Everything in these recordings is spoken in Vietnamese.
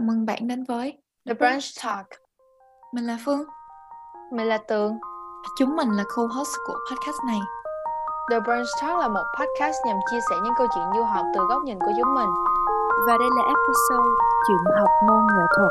chào mừng bạn đến với The Branch Talk. Mình là Phương. Mình là Tường. Chúng mình là co-host của podcast này. The Branch Talk là một podcast nhằm chia sẻ những câu chuyện du học từ góc nhìn của chúng mình. Và đây là episode Chuyện học môn nghệ thuật.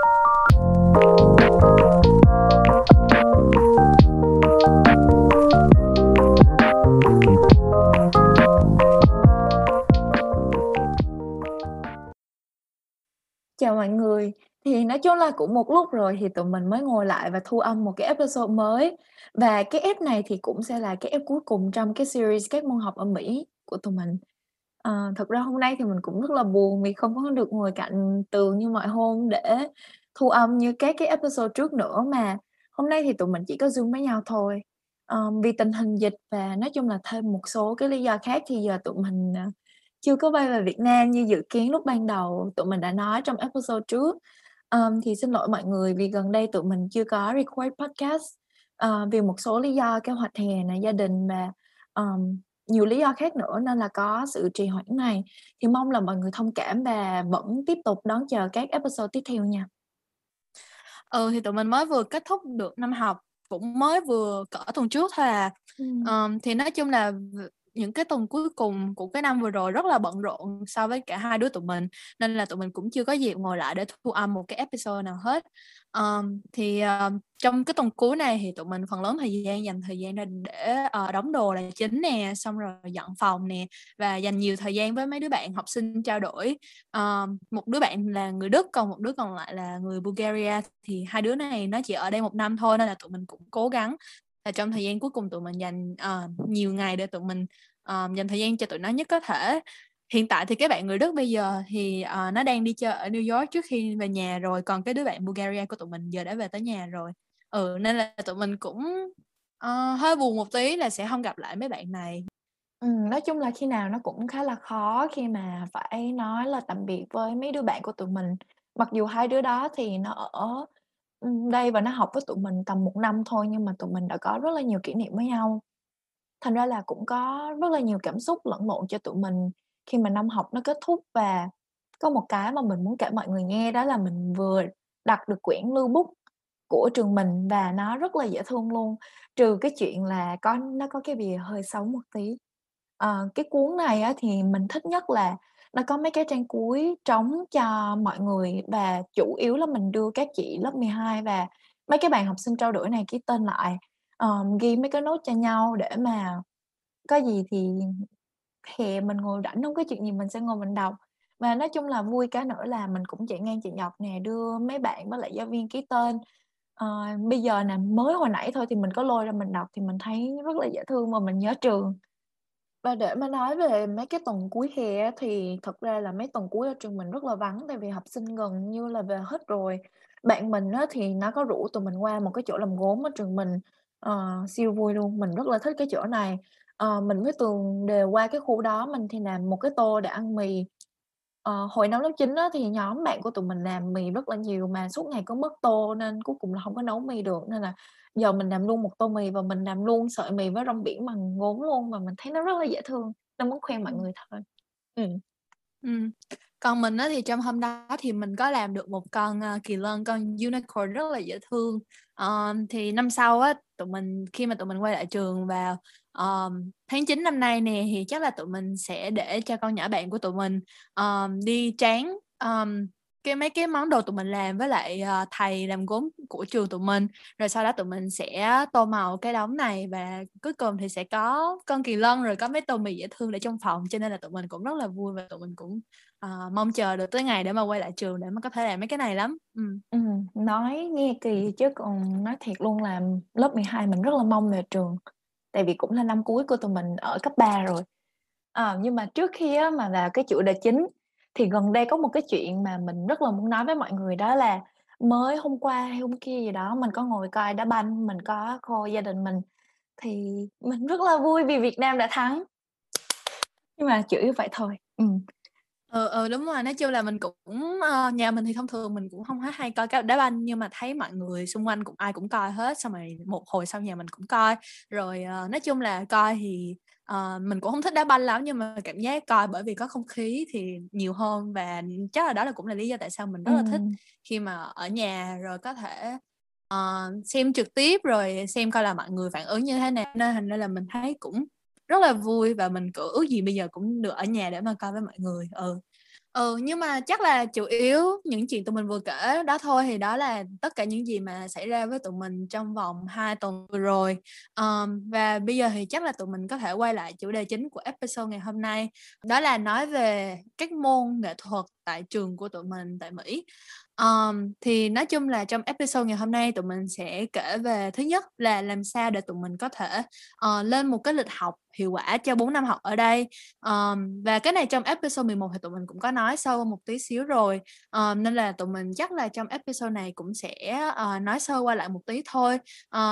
Chào mọi người, thì nói chung là cũng một lúc rồi thì tụi mình mới ngồi lại và thu âm một cái episode mới. Và cái ép này thì cũng sẽ là cái ép cuối cùng trong cái series các môn học ở Mỹ của tụi mình. Thật ra hôm nay thì mình cũng rất là buồn vì không có được ngồi cạnh Tường như mọi hôm để thu âm như các cái episode trước nữa, mà hôm nay thì tụi mình chỉ có Zoom với nhau thôi. Vì tình hình dịch và nói chung là thêm một số cái lý do khác thì giờ tụi mình chưa có bay về Việt Nam như dự kiến lúc ban đầu tụi mình đã nói trong episode trước. Thì xin lỗi mọi người vì gần đây tụi mình chưa có record podcast vì một số lý do kế hoạch hè này, gia đình và nhiều lý do khác nữa, nên là có sự trì hoãn này. Thì mong là mọi người thông cảm và vẫn tiếp tục đón chờ các episode tiếp theo nha. Thì tụi mình mới vừa kết thúc được năm học, cũng mới vừa cỡ tuần trước thôi à. Thì nói chung là những cái tuần cuối cùng của cái năm vừa rồi rất là bận rộn so với cả hai đứa tụi mình, nên là tụi mình cũng chưa có dịp ngồi lại để thu âm một cái episode nào hết. Trong cái tuần cuối này thì tụi mình phần lớn dành thời gian ra để đóng đồ là chính nè, xong rồi dọn phòng nè, và dành nhiều thời gian với mấy đứa bạn học sinh trao đổi. Một đứa bạn là người Đức, còn một đứa còn lại là người Bulgaria. Thì hai đứa này nó chỉ ở đây một năm thôi, nên là tụi mình cũng cố gắng là trong thời gian cuối cùng tụi mình dành nhiều ngày để tụi mình dành thời gian cho tụi nó nhất có thể. Hiện tại thì cái bạn người Đức bây giờ thì nó đang đi chơi ở New York trước khi về nhà rồi, còn cái đứa bạn Bulgaria của tụi mình giờ đã về tới nhà rồi. Nên là tụi mình cũng hơi buồn một tí là sẽ không gặp lại mấy bạn này. Nói chung là khi nào nó cũng khá là khó khi mà phải nói là tạm biệt với mấy đứa bạn của tụi mình. Mặc dù hai đứa đó thì nó ở đây và nó học với tụi mình tầm một năm thôi, nhưng mà tụi mình đã có rất là nhiều kỷ niệm với nhau. Thành ra là cũng có rất là nhiều cảm xúc lẫn lộn cho tụi mình khi mà năm học nó kết thúc. Và có một cái mà mình muốn kể mọi người nghe đó là mình vừa đặt được quyển lưu bút của trường mình và nó rất là dễ thương luôn. Trừ cái chuyện là nó có cái bìa hơi xấu một tí. Cái cuốn này á, thì mình thích nhất là nó có mấy cái trang cuối trống cho mọi người, và chủ yếu là mình đưa các chị lớp 12 và mấy cái bạn học sinh trao đổi này ký tên lại, ghi mấy cái nốt cho nhau để mà có gì thì hè mình ngồi rảnh không có chuyện gì mình sẽ ngồi mình đọc. Và nói chung là vui cái nữa là mình cũng chạy ngang chạy dọc nè, đưa mấy bạn với lại giáo viên ký tên. Bây giờ nè, mới hồi nãy thôi thì mình có lôi ra mình đọc thì mình thấy rất là dễ thương mà mình nhớ trường. Và để mà nói về mấy cái tuần cuối hè thì thật ra là mấy tuần cuối ở trường mình rất là vắng, tại vì học sinh gần như là về hết rồi. Bạn mình thì nó có rủ tụi mình qua một cái chỗ làm gốm ở trường mình, siêu vui luôn, mình rất là thích cái chỗ này. Mình với Tường đều qua cái khu đó, mình thì làm một cái tô để ăn mì. Hồi năm lớp 9 thì nhóm bạn của tụi mình làm mì rất là nhiều mà suốt ngày cứ mất tô nên cuối cùng là không có nấu mì được, nên là giờ mình làm luôn một tô mì và mình làm luôn sợi mì với rong biển bằng gốm luôn, mà mình thấy nó rất là dễ thương, nên muốn khoe mọi người thôi. Còn mình thì trong hôm đó thì mình có làm được một con kỳ lân, con unicorn rất là dễ thương. Thì năm sau tụi mình khi mà tụi mình quay lại trường vào tháng 9 năm nay nè, thì chắc là tụi mình sẽ để cho con nhỏ bạn của tụi mình đi tráng mấy cái món đồ tụi mình làm với lại thầy làm gốm của trường tụi mình, rồi sau đó tụi mình sẽ tô màu cái đống này, và cuối cùng thì sẽ có con kỳ lân rồi có mấy tô mì dễ thương để trong phòng. Cho nên là tụi mình cũng rất là vui và tụi mình cũng mong chờ được tới ngày để mà quay lại trường để mà có thể làm mấy cái này lắm. Nói nghe kỳ chứ còn nói thiệt luôn là lớp 12 mình rất là mong về trường, tại vì cũng là năm cuối của tụi mình ở cấp 3 rồi. Nhưng mà trước khi mà vào cái chủ đề chính thì gần đây có một cái chuyện mà mình rất là muốn nói với mọi người, đó là mới hôm qua hay hôm kia gì đó mình có ngồi coi đá banh, mình có coi gia đình mình, thì mình rất là vui vì Việt Nam đã thắng. Nhưng mà chỉ vậy thôi. Đúng rồi, nói chung là mình cũng nhà mình thì thông thường mình cũng không hay coi cái đá banh, nhưng mà thấy mọi người xung quanh cũng ai cũng coi hết, xong rồi một hồi sau nhà mình cũng coi rồi. Nói chung là coi thì mình cũng không thích đá banh lắm, nhưng mà cảm giác coi bởi vì có không khí thì nhiều hơn, và chắc là đó là cũng là lý do tại sao mình rất là thích khi mà ở nhà rồi có thể xem trực tiếp rồi xem coi là mọi người phản ứng như thế nào, nên hình nên là mình thấy cũng rất là vui, và mình cứ ước gì bây giờ cũng được ở nhà để mà coi với mọi người. Nhưng mà chắc là chủ yếu những chuyện tụi mình vừa kể đó thôi, thì đó là tất cả những gì mà xảy ra với tụi mình trong vòng 2 tuần vừa rồi. Và bây giờ thì chắc là tụi mình có thể quay lại chủ đề chính của episode ngày hôm nay, đó là nói về các môn nghệ thuật tại trường của tụi mình tại Mỹ. Thì nói chung là trong episode ngày hôm nay tụi mình sẽ kể về thứ nhất là làm sao để tụi mình có thể lên một cái lịch học hiệu quả cho 4 năm học ở đây. Và cái này trong episode 11 thì tụi mình cũng có nói sâu một tí xíu rồi, nên là tụi mình chắc là trong episode này cũng sẽ nói sơ qua lại một tí thôi.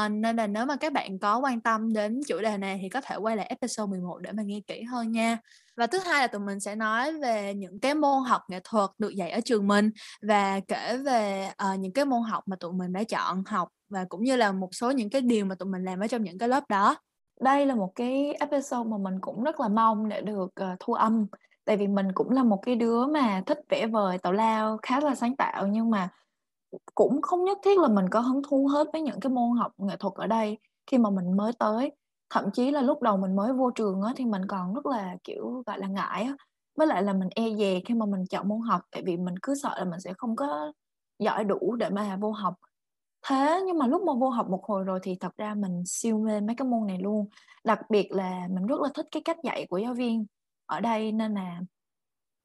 Nên là nếu mà các bạn có quan tâm đến chủ đề này thì có thể quay lại episode 11 để mà nghe kỹ hơn nha. Và thứ hai là tụi mình sẽ nói về những cái môn học nghệ thuật được dạy ở trường mình, và kể về những cái môn học mà tụi mình đã chọn học, và cũng như là một số những cái điều mà tụi mình làm ở trong những cái lớp đó. Đây là một cái episode mà mình cũng rất là mong để được thu âm, tại vì mình cũng là một cái đứa mà thích vẽ vời, tào lao, khá là sáng tạo, nhưng mà cũng không nhất thiết là mình có hứng thú hết với những cái môn học nghệ thuật ở đây khi mà mình mới tới. Thậm chí là lúc đầu mình mới vô trường á, thì mình còn rất là kiểu gọi là ngại á, với lại là mình e dè khi mà mình chọn môn học, tại vì mình cứ sợ là mình sẽ không có giỏi đủ để mà vô học. Thế nhưng mà lúc mà vô học một hồi rồi thì thật ra mình siêu mê mấy cái môn này luôn. Đặc biệt là mình rất là thích cái cách dạy của giáo viên ở đây, nên là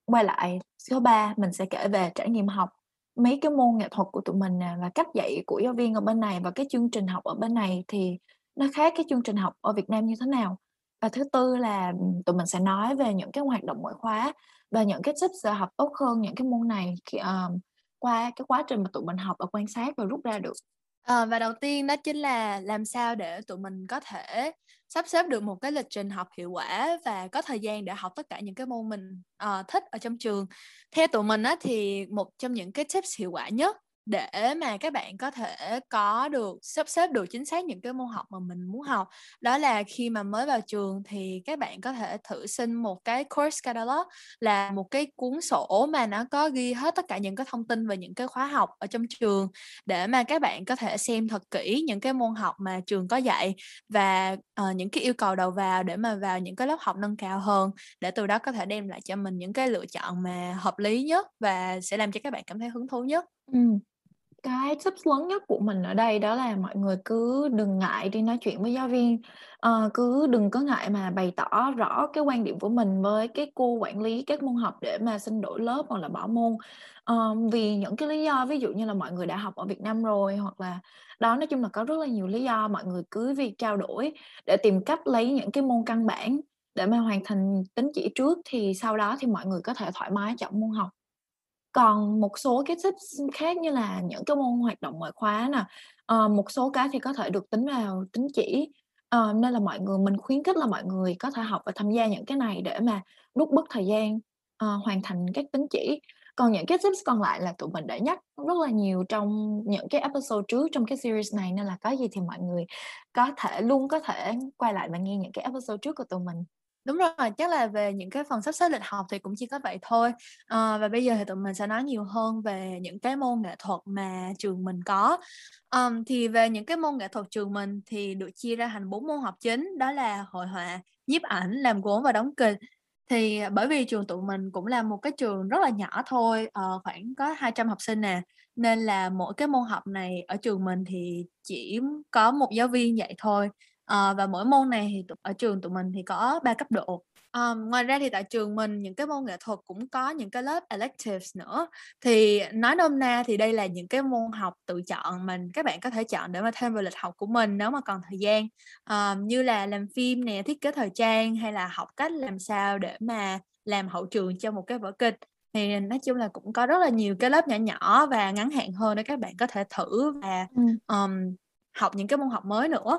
quay lại số 3 mình sẽ kể về trải nghiệm học mấy cái môn nghệ thuật của tụi mình nè, và cách dạy của giáo viên ở bên này và cái chương trình học ở bên này thì nó khác cái chương trình học ở Việt Nam như thế nào. Và thứ tư là tụi mình sẽ nói về những cái hoạt động ngoại khóa và những cái tips học tốt hơn những cái môn này qua cái quá trình mà tụi mình học và quan sát và rút ra được. Và đầu tiên đó chính là làm sao để tụi mình có thể sắp xếp được một cái lịch trình học hiệu quả và có thời gian để học tất cả những cái môn mình thích ở trong trường. Theo tụi mình á, thì một trong những cái tips hiệu quả nhất để mà các bạn có thể có được sắp xếp được chính xác những cái môn học mà mình muốn học, đó là khi mà mới vào trường thì các bạn có thể thử xin một cái course catalog, là một cái cuốn sổ mà nó có ghi hết tất cả những cái thông tin về những cái khóa học ở trong trường, để mà các bạn có thể xem thật kỹ những cái môn học mà trường có dạy, và những cái yêu cầu đầu vào để mà vào những cái lớp học nâng cao hơn, để từ đó có thể đem lại cho mình những cái lựa chọn mà hợp lý nhất và sẽ làm cho các bạn cảm thấy hứng thú nhất. Cái tips lớn nhất của mình ở đây đó là mọi người cứ đừng ngại đi nói chuyện với giáo viên, cứ đừng có ngại mà bày tỏ rõ cái quan điểm của mình với cái cô quản lý các môn học để mà xin đổi lớp hoặc là bỏ môn, vì những cái lý do ví dụ như là mọi người đã học ở Việt Nam rồi, hoặc là đó, nói chung là có rất là nhiều lý do. Mọi người cứ việc trao đổi để tìm cách lấy những cái môn căn bản để mà hoàn thành tín chỉ trước, thì sau đó thì mọi người có thể thoải mái chọn môn học. Còn một số cái tips khác như là những cái môn hoạt động ngoại khóa nè, một số cái thì có thể được tính vào tín chỉ, nên là mình khuyến khích là mọi người có thể học và tham gia những cái này để mà rút bớt thời gian hoàn thành các tín chỉ. Còn những cái tips còn lại là tụi mình đã nhắc rất là nhiều trong những cái episode trước trong cái series này, nên là có gì thì mọi người có thể quay lại và nghe những cái episode trước của tụi mình. Đúng rồi, chắc là về những cái phần sắp xếp lịch học thì cũng chỉ có vậy thôi. Và bây giờ thì tụi mình sẽ nói nhiều hơn về những cái môn nghệ thuật mà trường mình có. Thì về những cái môn nghệ thuật trường mình thì được chia ra thành 4 môn học chính, đó là hội họa, nhiếp ảnh, làm gốm và đóng kịch. Thì bởi vì trường tụi mình cũng là một cái trường rất là nhỏ thôi, khoảng có 200 học sinh nè, nên là mỗi cái môn học này ở trường mình thì chỉ có một giáo viên dạy thôi. Và mỗi môn này thì ở trường tụi mình thì có 3 cấp độ. Ngoài ra thì tại trường mình những cái môn nghệ thuật cũng có những cái lớp electives nữa. Thì nói nôm na thì đây là những cái môn học tự chọn mà các bạn có thể chọn để mà thêm vào lịch học của mình nếu mà còn thời gian, như là làm phim nè, thiết kế thời trang, hay là học cách làm sao để mà làm hậu trường cho một cái vở kịch. Thì nói chung là cũng có rất là nhiều cái lớp nhỏ nhỏ và ngắn hạn hơn để các bạn có thể thử và học những cái môn học mới nữa.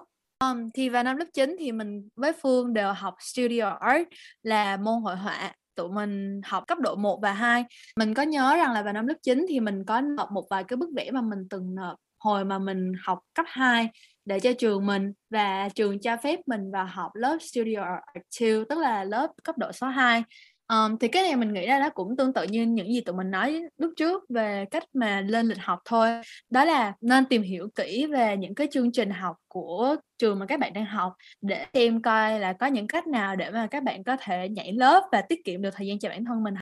Thì vào năm lớp 9 thì mình với Phương đều học Studio Art là môn hội họa. tụi mình học cấp độ 1 và 2. Mình có nhớ rằng là vào năm lớp 9 thì mình có nộp một vài cái bức vẽ mà mình từng nộp hồi mà mình học cấp 2 để cho trường mình, và trường cho phép mình vào học lớp Studio Art 2, tức là lớp cấp độ số 2. Thì cái này mình nghĩ ra nó cũng tương tự như những gì tụi mình nói lúc trước về cách mà lên lịch học thôi. Đó là nên tìm hiểu kỹ về những cái chương trình học của trường mà các bạn đang học để xem coi là có những cách nào để mà các bạn có thể nhảy lớp và tiết kiệm được thời gian cho bản thân mình.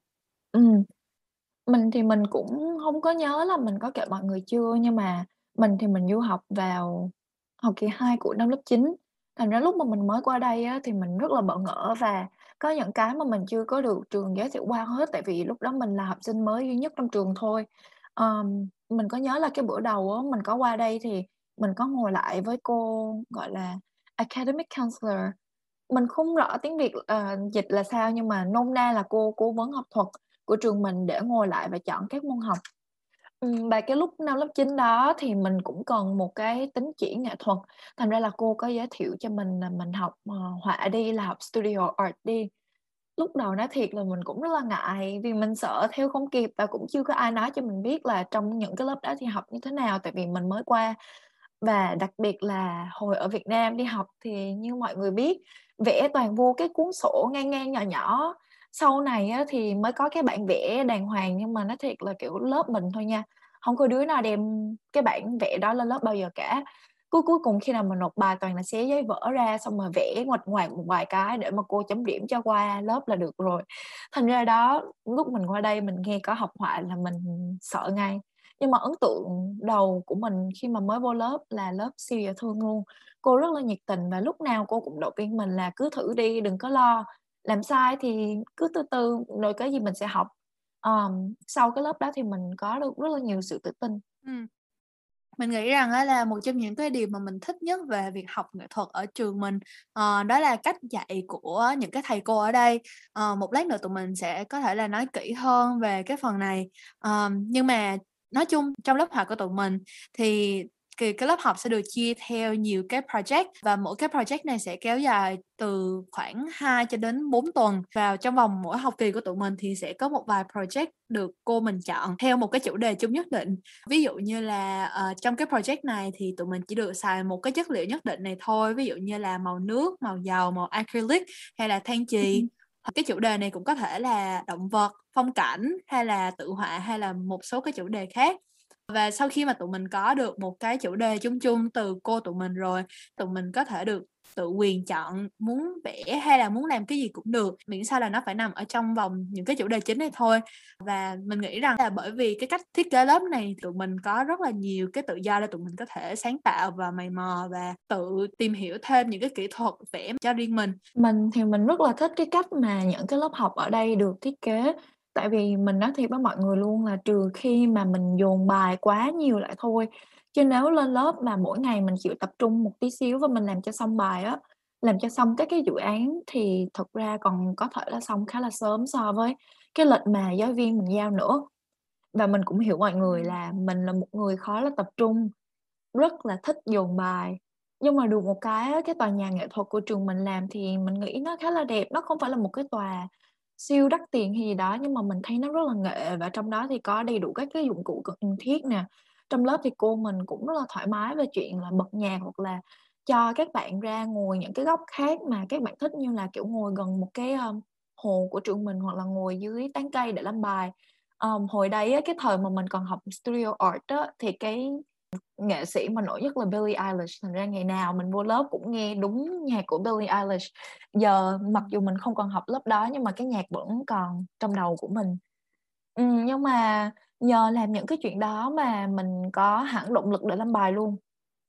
Mình thì mình cũng không có nhớ là mình có kể mọi người chưa, nhưng mà mình thì mình du học vào học kỳ 2 của năm lớp 9. Thành ra lúc mà mình mới qua đây á, thì mình rất là bỡ ngỡ và có những cái mà mình chưa có được trường giới thiệu qua hết, tại vì lúc đó mình là học sinh mới duy nhất trong trường thôi. Mình có nhớ là cái bữa đầu á, mình có qua đây thì mình có ngồi lại với cô gọi là Academic Counselor. Mình không rõ tiếng Việt dịch là sao, nhưng mà nôm na là cô cố vấn học thuật của trường mình, để ngồi lại và chọn các môn học. Và cái lúc năm lớp 9 đó thì mình cũng cần một cái tín chỉ nghệ thuật. Thành ra là cô có giới thiệu cho mình là mình học họa đi, là học Studio Art đi. Lúc đầu nói thiệt là mình cũng rất là ngại, vì mình sợ theo không kịp và cũng chưa có ai nói cho mình biết là trong những cái lớp đó thì học như thế nào, tại vì mình mới qua. Và đặc biệt là hồi ở Việt Nam đi học thì như mọi người biết, vẽ toàn vô cái cuốn sổ ngang ngang nhỏ nhỏ. Sau này á, thì mới có cái bản vẽ đàng hoàng, nhưng mà nói thiệt là kiểu lớp mình thôi nha, không có đứa nào đem cái bản vẽ đó lên lớp bao giờ cả. Cuối cùng khi nào mình nộp bài toàn là xé giấy vỡ ra, xong rồi vẽ ngoặt ngoạc một vài cái để mà cô chấm điểm cho qua lớp là được rồi. Thành ra đó, lúc mình qua đây mình nghe có học họa là mình sợ ngay. Nhưng mà ấn tượng đầu của mình khi mà mới vô lớp là lớp siêu dễ thương luôn. Cô rất là nhiệt tình và lúc nào cô cũng động viên mình là cứ thử đi, đừng có lo, làm sai thì cứ từ từ rồi cái gì mình sẽ học. Sau cái lớp đó thì mình có được rất là nhiều sự tự tin. Mình nghĩ rằng là một trong những cái điều mà mình thích nhất về việc học nghệ thuật ở trường mình, đó là cách dạy của những cái thầy cô ở đây. Một lát nữa tụi mình sẽ có thể là nói kỹ hơn về cái phần này. Nhưng mà nói chung trong lớp học của tụi mình thì cái lớp học sẽ được chia theo nhiều cái project, và mỗi cái project này sẽ kéo dài từ khoảng 2 cho đến 4 tuần. Và trong vòng mỗi học kỳ của tụi mình thì sẽ có một vài project được cô mình chọn theo một cái chủ đề chung nhất định. Ví dụ như là trong cái project này thì tụi mình chỉ được xài một cái chất liệu nhất định này thôi, ví dụ như là màu nước, màu dầu, màu acrylic hay là than chì. Cái chủ đề này cũng có thể là động vật, phong cảnh hay là tự họa hay là một số cái chủ đề khác. Và sau khi mà tụi mình có được một cái chủ đề chung chung từ cô tụi mình rồi, tụi mình có thể được tự quyền chọn muốn vẽ hay là muốn làm cái gì cũng được, miễn sao là nó phải nằm ở trong vòng những cái chủ đề chính này thôi. Và mình nghĩ rằng là bởi vì cái cách thiết kế lớp này, tụi mình có rất là nhiều cái tự do để tụi mình có thể sáng tạo và mày mò và tự tìm hiểu thêm những cái kỹ thuật vẽ cho riêng mình. Mình thì mình rất là thích cái cách mà những cái lớp học ở đây được thiết kế. Tại vì mình nói thiệt với mọi người luôn là trừ khi mà mình dồn bài quá nhiều lại thôi, chứ nếu lên lớp mà mỗi ngày mình chịu tập trung một tí xíu và mình làm cho xong bài á, làm cho xong các cái dự án thì thật ra còn có thể là xong khá là sớm so với cái lịch mà giáo viên mình giao nữa. Và mình cũng hiểu mọi người là mình là một người khó là tập trung, rất là thích dồn bài. Nhưng mà được một cái tòa nhà nghệ thuật của trường mình làm thì mình nghĩ nó khá là đẹp. Nó không phải là một cái tòa siêu đắt tiền hay gì đó, nhưng mà mình thấy nó rất là nghệ, và trong đó thì có đầy đủ các cái dụng cụ cần thiết nè. Trong lớp thì cô mình cũng rất là thoải mái về chuyện là bật nhạc hoặc là cho các bạn ra ngồi những cái góc khác mà các bạn thích, như là kiểu ngồi gần một cái hồ của trường mình hoặc là ngồi dưới tán cây để làm bài. Hồi đấy á, cái thời mà mình còn học Studio Art á, thì cái nghệ sĩ mà nổi nhất là Billie Eilish. Thành ra ngày nào mình vô lớp cũng nghe đúng nhạc của Billie Eilish. Giờ mặc dù mình không còn học lớp đó, nhưng mà cái nhạc vẫn còn trong đầu của mình. Nhưng mà nhờ làm những cái chuyện đó mà mình có hẳn động lực để làm bài luôn.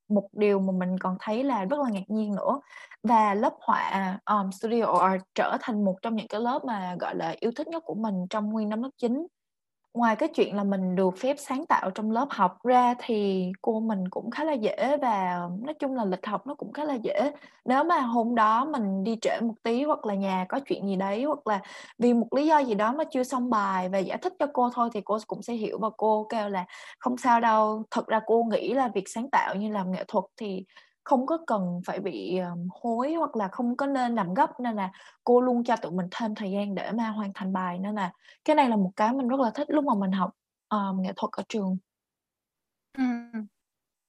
Một điều mà mình còn thấy là rất là ngạc nhiên nữa, và lớp họa Studio Art trở thành một trong những cái lớp mà gọi là yêu thích nhất của mình trong nguyên năm lớp 9. Ngoài cái chuyện là mình được phép sáng tạo trong lớp học ra thì cô mình cũng khá là dễ, và nói chung là lịch học nó cũng khá là dễ. Nếu mà hôm đó mình đi trễ một tí, hoặc là nhà có chuyện gì đấy, hoặc là vì một lý do gì đó mà chưa xong bài và giải thích cho cô thôi, thì cô cũng sẽ hiểu, và cô kêu là không sao đâu. Thật ra cô nghĩ là việc sáng tạo như làm nghệ thuật thì không có cần phải bị hối hoặc là không có nên làm gấp, nên là cô luôn cho tụi mình thêm thời gian để mà hoàn thành bài. Nên là cái này là một cái mình rất là thích lúc mà mình học nghệ thuật ở trường. Ừ.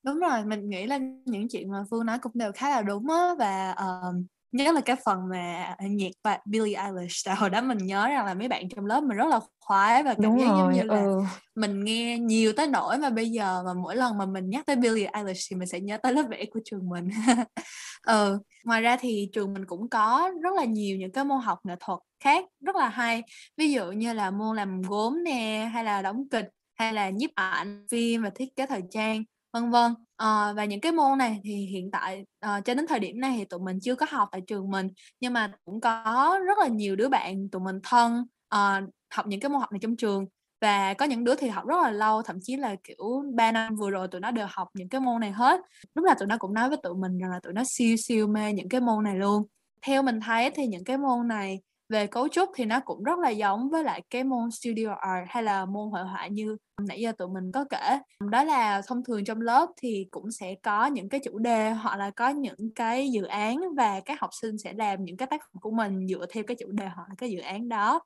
Đúng rồi, mình nghĩ là những chuyện mà Phương nói cũng đều khá là đúng á. Và nhất là cái phần mà nhạc và Billie Eilish, tại hồi đó mình nhớ rằng là mấy bạn trong lớp mình rất là khoái và cảm giác giống như là mình nghe nhiều tới nỗi mà bây giờ mà mỗi lần mà mình nhắc tới Billie Eilish thì mình sẽ nhớ tới lớp vẽ của trường mình. Ngoài ra thì trường mình cũng có rất là nhiều những cái môn học nghệ thuật khác rất là hay, ví dụ như là môn làm gốm nè, hay là đóng kịch, hay là nhiếp ảnh, phim và thiết kế thời trang, vân vân. Và những cái môn này thì hiện tại cho đến thời điểm này thì tụi mình chưa có học tại trường mình, nhưng mà cũng có rất là nhiều đứa bạn tụi mình thân học những cái môn học này trong trường, và có những đứa thì học rất là lâu, thậm chí là kiểu 3 năm vừa rồi tụi nó đều học những cái môn này hết. Lúc nào tụi nó cũng nói với tụi mình rằng là tụi nó siêu siêu mê những cái môn này luôn. Theo mình thấy thì những cái môn này về cấu trúc thì nó cũng rất là giống với lại cái môn studio art hay là môn hội họa như nãy giờ tụi mình có kể. Đó là thông thường trong lớp thì cũng sẽ có những cái chủ đề hoặc là có những cái dự án, và các học sinh sẽ làm những cái tác phẩm của mình dựa theo cái chủ đề hoặc là cái dự án đó.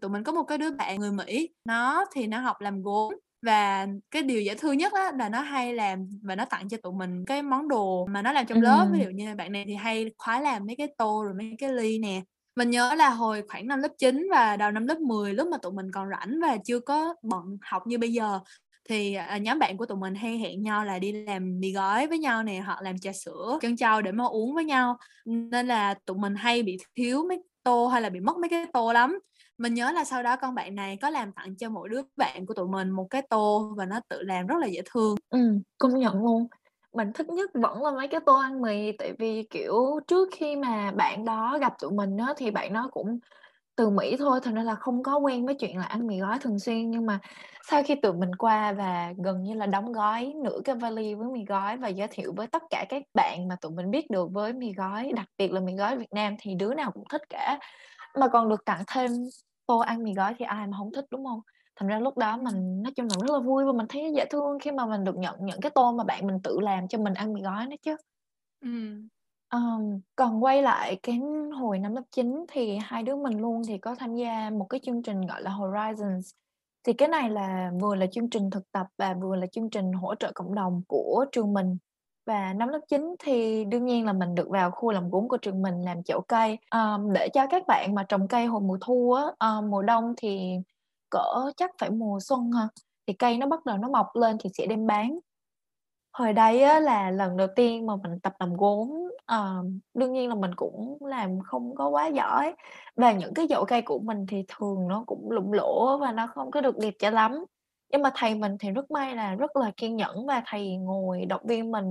Tụi mình có một cái đứa bạn người Mỹ, nó thì nó học làm gốm, và cái điều dễ thương nhất đó là nó hay làm và nó tặng cho tụi mình cái món đồ mà nó làm trong lớp. Ví dụ như bạn này thì hay khoái làm mấy cái tô rồi mấy cái ly nè. Mình nhớ là hồi khoảng năm lớp 9 và đầu năm lớp 10, lúc mà tụi mình còn rảnh và chưa có bận học như bây giờ, thì nhóm bạn của tụi mình hay hẹn nhau là đi làm mì gói với nhau nè, hoặc làm trà sữa trân châu để mà uống với nhau. Nên là tụi mình hay bị thiếu mấy tô hay là bị mất mấy cái tô lắm. Mình nhớ là sau đó con bạn này có làm tặng cho mỗi đứa bạn của tụi mình một cái tô, và nó tự làm rất là dễ thương. Công nhận luôn. Mình thích nhất vẫn là mấy cái tô ăn mì, tại vì kiểu trước khi mà bạn đó gặp tụi mình đó, thì bạn đó cũng từ Mỹ thôi, thành ra là không có quen với chuyện là ăn mì gói thường xuyên. Nhưng mà sau khi tụi mình qua và gần như là đóng gói nửa cái vali với mì gói và giới thiệu với tất cả các bạn mà tụi mình biết được với mì gói, đặc biệt là mì gói Việt Nam, thì đứa nào cũng thích cả. Mà còn được tặng thêm tô ăn mì gói thì ai mà không thích, đúng không? Thành ra lúc đó mình nói chung là rất là vui, và mình thấy dễ thương khi mà mình được nhận những cái tô mà bạn mình tự làm cho mình ăn mì gói nữa chứ. Còn quay lại cái hồi năm lớp 9 thì hai đứa mình luôn thì có tham gia một cái chương trình gọi là Horizons. Thì cái này là vừa là chương trình thực tập và vừa là chương trình hỗ trợ cộng đồng của trường mình. Và năm lớp 9 thì đương nhiên là mình được vào khu làm gốm của trường mình làm chậu cây, để cho các bạn mà trồng cây hồi mùa thu á, mùa đông thì cỡ chắc phải mùa xuân ha, thì cây nó bắt đầu nó mọc lên thì sẽ đem bán. Hồi đấy á, là lần đầu tiên mà mình tập làm gốm. Đương nhiên là mình cũng làm không có quá giỏi, và những cái chậu cây của mình thì thường nó cũng lủng lỗ và nó không có được đẹp cho lắm. Nhưng mà thầy mình thì rất may là rất là kiên nhẫn, và thầy ngồi động viên mình,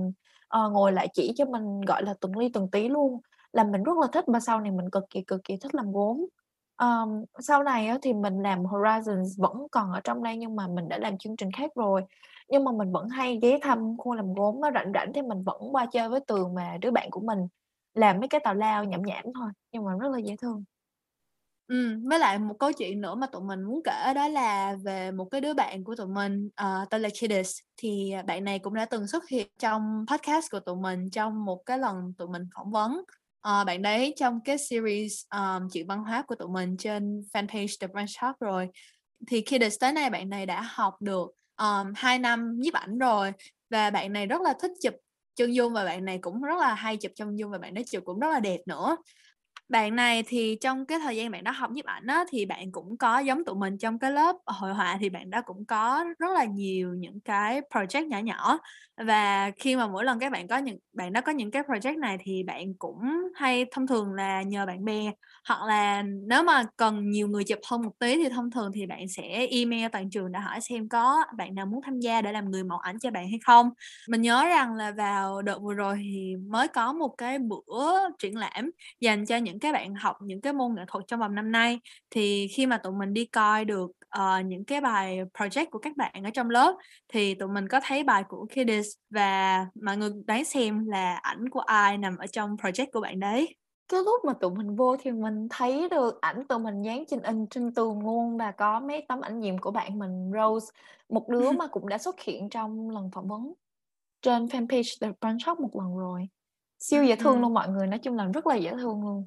ngồi lại chỉ cho mình gọi là từng ly từng tí luôn, là mình rất là thích. Và sau này mình cực kỳ thích làm gốm. Sau này thì mình làm Horizons vẫn còn ở trong đây, nhưng mà mình đã làm chương trình khác rồi. Nhưng mà mình vẫn hay ghé thăm khu làm gốm, rảnh thì mình vẫn qua chơi với Tường mà đứa bạn của mình, làm mấy cái tào lao nhảm nhảm thôi, nhưng mà rất là dễ thương. Với lại một câu chuyện nữa mà tụi mình muốn kể, đó là về một cái đứa bạn của tụi mình tên là Kidis. Thì bạn này cũng đã từng xuất hiện trong podcast của tụi mình trong một cái lần tụi mình phỏng vấn. Bạn đấy trong cái series chuyện văn hóa của tụi mình trên fanpage The Branch Talk rồi. Thì khi đến tới nay bạn này đã học được 2 năm nhiếp ảnh rồi, và bạn này rất là thích chụp chân dung, và bạn này cũng rất là hay chụp chân dung, và bạn đấy chụp cũng rất là đẹp nữa. Bạn này thì trong cái thời gian bạn đã học nhiếp ảnh á, thì bạn cũng có giống tụi mình trong cái lớp hội họa, thì bạn đã cũng có rất là nhiều những cái project nhỏ nhỏ. Và khi mà mỗi lần các bạn có những bạn đã có những cái project này thì bạn cũng hay thông thường là nhờ bạn bè, hoặc là nếu mà cần nhiều người chụp hơn một tí thì thông thường thì bạn sẽ email toàn trường để hỏi xem có bạn nào muốn tham gia để làm người mẫu ảnh cho bạn hay không. Mình nhớ rằng là vào đợt vừa rồi thì mới có một cái bữa triển lãm dành cho những cái bạn học những cái môn nghệ thuật trong vòng năm nay. Thì khi mà tụi mình đi coi được những cái bài project của các bạn ở trong lớp, thì tụi mình có thấy bài của Kidis, và mọi người đoán xem là ảnh của ai nằm ở trong project của bạn đấy. Cái lúc mà tụi mình vô thì mình thấy được ảnh tụi mình dán trên in trên tường luôn, và có mấy tấm ảnh nhiệm của bạn mình Rose, một đứa mà cũng đã xuất hiện trong lần phỏng vấn. trên fanpage The Branch Talk một lần rồi. Siêu dễ thương luôn mọi người, nói chung là rất là dễ thương luôn.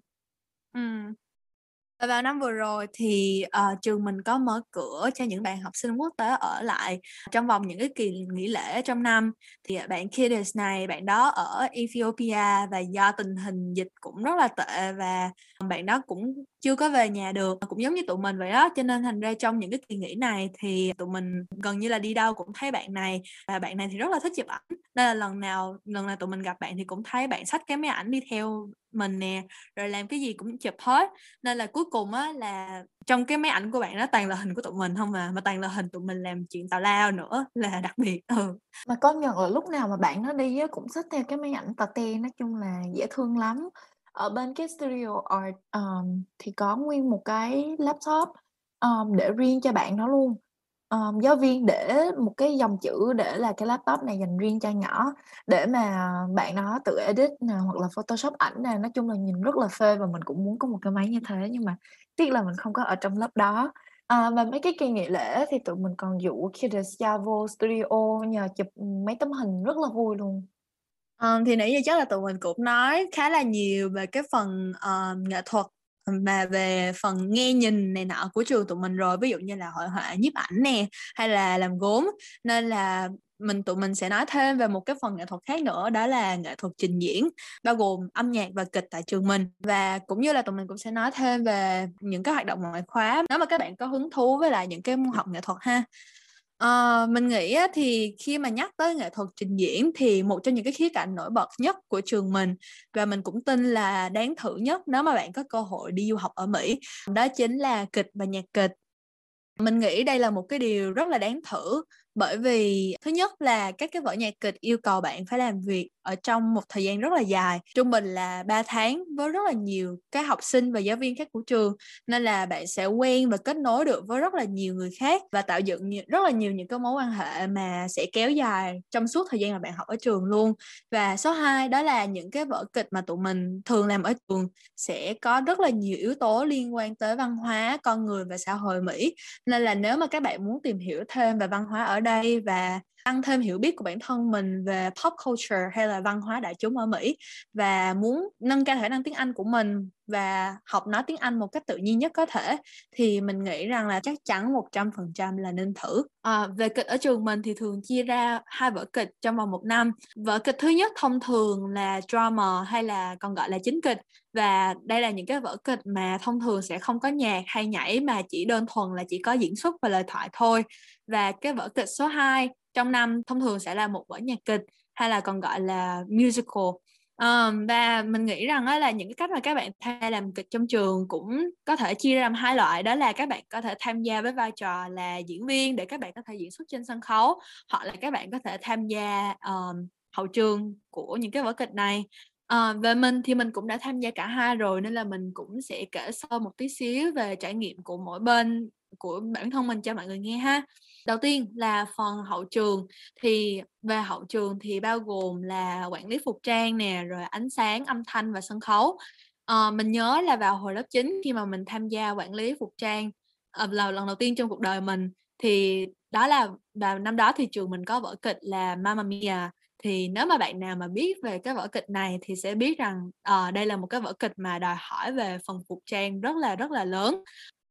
Vào năm vừa rồi thì trường mình có mở cửa cho những bạn học sinh quốc tế ở lại trong vòng những cái kỳ nghỉ lễ trong năm. Thì bạn Kidis này, bạn đó ở Ethiopia và do tình hình dịch cũng rất là tệ và bạn đó cũng chưa có về nhà được, cũng giống như tụi mình vậy đó. Cho nên thành ra trong những cái kỳ nghỉ này thì tụi mình gần như là đi đâu cũng thấy bạn này, và bạn này thì rất là thích chụp ảnh. Nên là lần nào tụi mình gặp bạn thì cũng thấy bạn xách cái máy ảnh đi theo mình nè, rồi làm cái gì cũng chụp hết. Nên là cuối cùng á, là trong cái máy ảnh của bạn đó toàn là hình của tụi mình không mà toàn là hình tụi mình làm chuyện tào lao nữa, là đặc biệt. Mà có nhận ở lúc nào mà bạn nó đi á, cũng xách theo cái máy ảnh tà te, nói chung là dễ thương lắm. Ở bên cái studio art thì có nguyên một cái laptop để riêng cho bạn nó luôn. Giáo viên để một cái dòng chữ để là cái laptop này dành riêng cho nhỏ, để mà bạn nó tự edit nè, hoặc là photoshop ảnh nè. Nói chung là nhìn rất là phê và mình cũng muốn có một cái máy như thế, nhưng mà tiếc là mình không có ở trong lớp đó. Và mấy cái kỳ nghỉ lễ thì tụi mình còn dụ Kids vô studio nhờ chụp mấy tấm hình rất là vui luôn. Thì nãy giờ chắc là tụi mình cũng nói khá là nhiều về cái phần nghệ thuật và về phần nghe nhìn này nọ của trường tụi mình rồi, ví dụ như là hội họa, nhiếp ảnh nè, hay là làm gốm. Nên là tụi mình sẽ nói thêm về một cái phần nghệ thuật khác nữa, đó là nghệ thuật trình diễn, bao gồm âm nhạc và kịch tại trường mình. Và cũng như là tụi mình cũng sẽ nói thêm về những cái hoạt động ngoại khóa nếu mà các bạn có hứng thú với lại những cái môn học nghệ thuật ha. Mình nghĩ thì khi mà nhắc tới nghệ thuật trình diễn thì một trong những cái khía cạnh nổi bật nhất của trường mình, và mình cũng tin là đáng thử nhất nếu mà bạn có cơ hội đi du học ở Mỹ, đó chính là kịch và nhạc kịch. Mình nghĩ đây là một cái điều rất là đáng thử, bởi vì thứ nhất là các cái vở nhạc kịch yêu cầu bạn phải làm việc ở trong một thời gian rất là dài, trung bình là 3 tháng với rất là nhiều các học sinh và giáo viên khác của trường. Nên là bạn sẽ quen và kết nối được với rất là nhiều người khác và tạo dựng rất là nhiều những cái mối quan hệ mà sẽ kéo dài trong suốt thời gian mà bạn học ở trường luôn. Và số 2 đó là những cái vở kịch mà tụi mình thường làm ở trường sẽ có rất là nhiều yếu tố liên quan tới văn hóa, con người và xã hội Mỹ. Nên là nếu mà các bạn muốn tìm hiểu thêm về văn hóa ở đây và tăng thêm hiểu biết của bản thân mình về pop culture hay là văn hóa đại chúng ở Mỹ, và muốn nâng cao khả năng tiếng Anh của mình và học nói tiếng Anh một cách tự nhiên nhất có thể, thì mình nghĩ rằng là chắc chắn 100% là nên thử. Về kịch ở trường mình thì thường chia ra 2 vở kịch trong vòng 1 năm. Vở kịch thứ nhất thông thường là drama hay là còn gọi là chính kịch, và đây là những cái vở kịch mà thông thường sẽ không có nhạc hay nhảy mà chỉ đơn thuần là chỉ có diễn xuất và lời thoại thôi. Và cái vở kịch số 2 trong năm thông thường sẽ là một vở nhạc kịch hay là còn gọi là musical. Và mình nghĩ rằng là những cái cách mà các bạn làm kịch trong trường cũng có thể chia ra làm 2 loại, đó là các bạn có thể tham gia với vai trò là diễn viên để các bạn có thể diễn xuất trên sân khấu, hoặc là các bạn có thể tham gia hậu trường của những cái vở kịch này. Về mình thì mình cũng đã tham gia cả 2 rồi, nên là mình cũng sẽ kể sơ một tí xíu về trải nghiệm của mỗi bên của bản thân mình cho mọi người nghe ha. Đầu tiên là phần hậu trường. Thì về hậu trường thì bao gồm là quản lý phục trang nè, rồi ánh sáng, âm thanh và sân khấu. Mình nhớ là vào hồi lớp 9 khi mà mình tham gia quản lý phục trang là lần đầu tiên trong cuộc đời mình, thì đó là vào năm đó thì trường mình có vở kịch là Mama Mia. Thì nếu mà bạn nào mà biết về cái vở kịch này thì sẽ biết rằng đây là một cái vở kịch mà đòi hỏi về phần phục trang rất là lớn.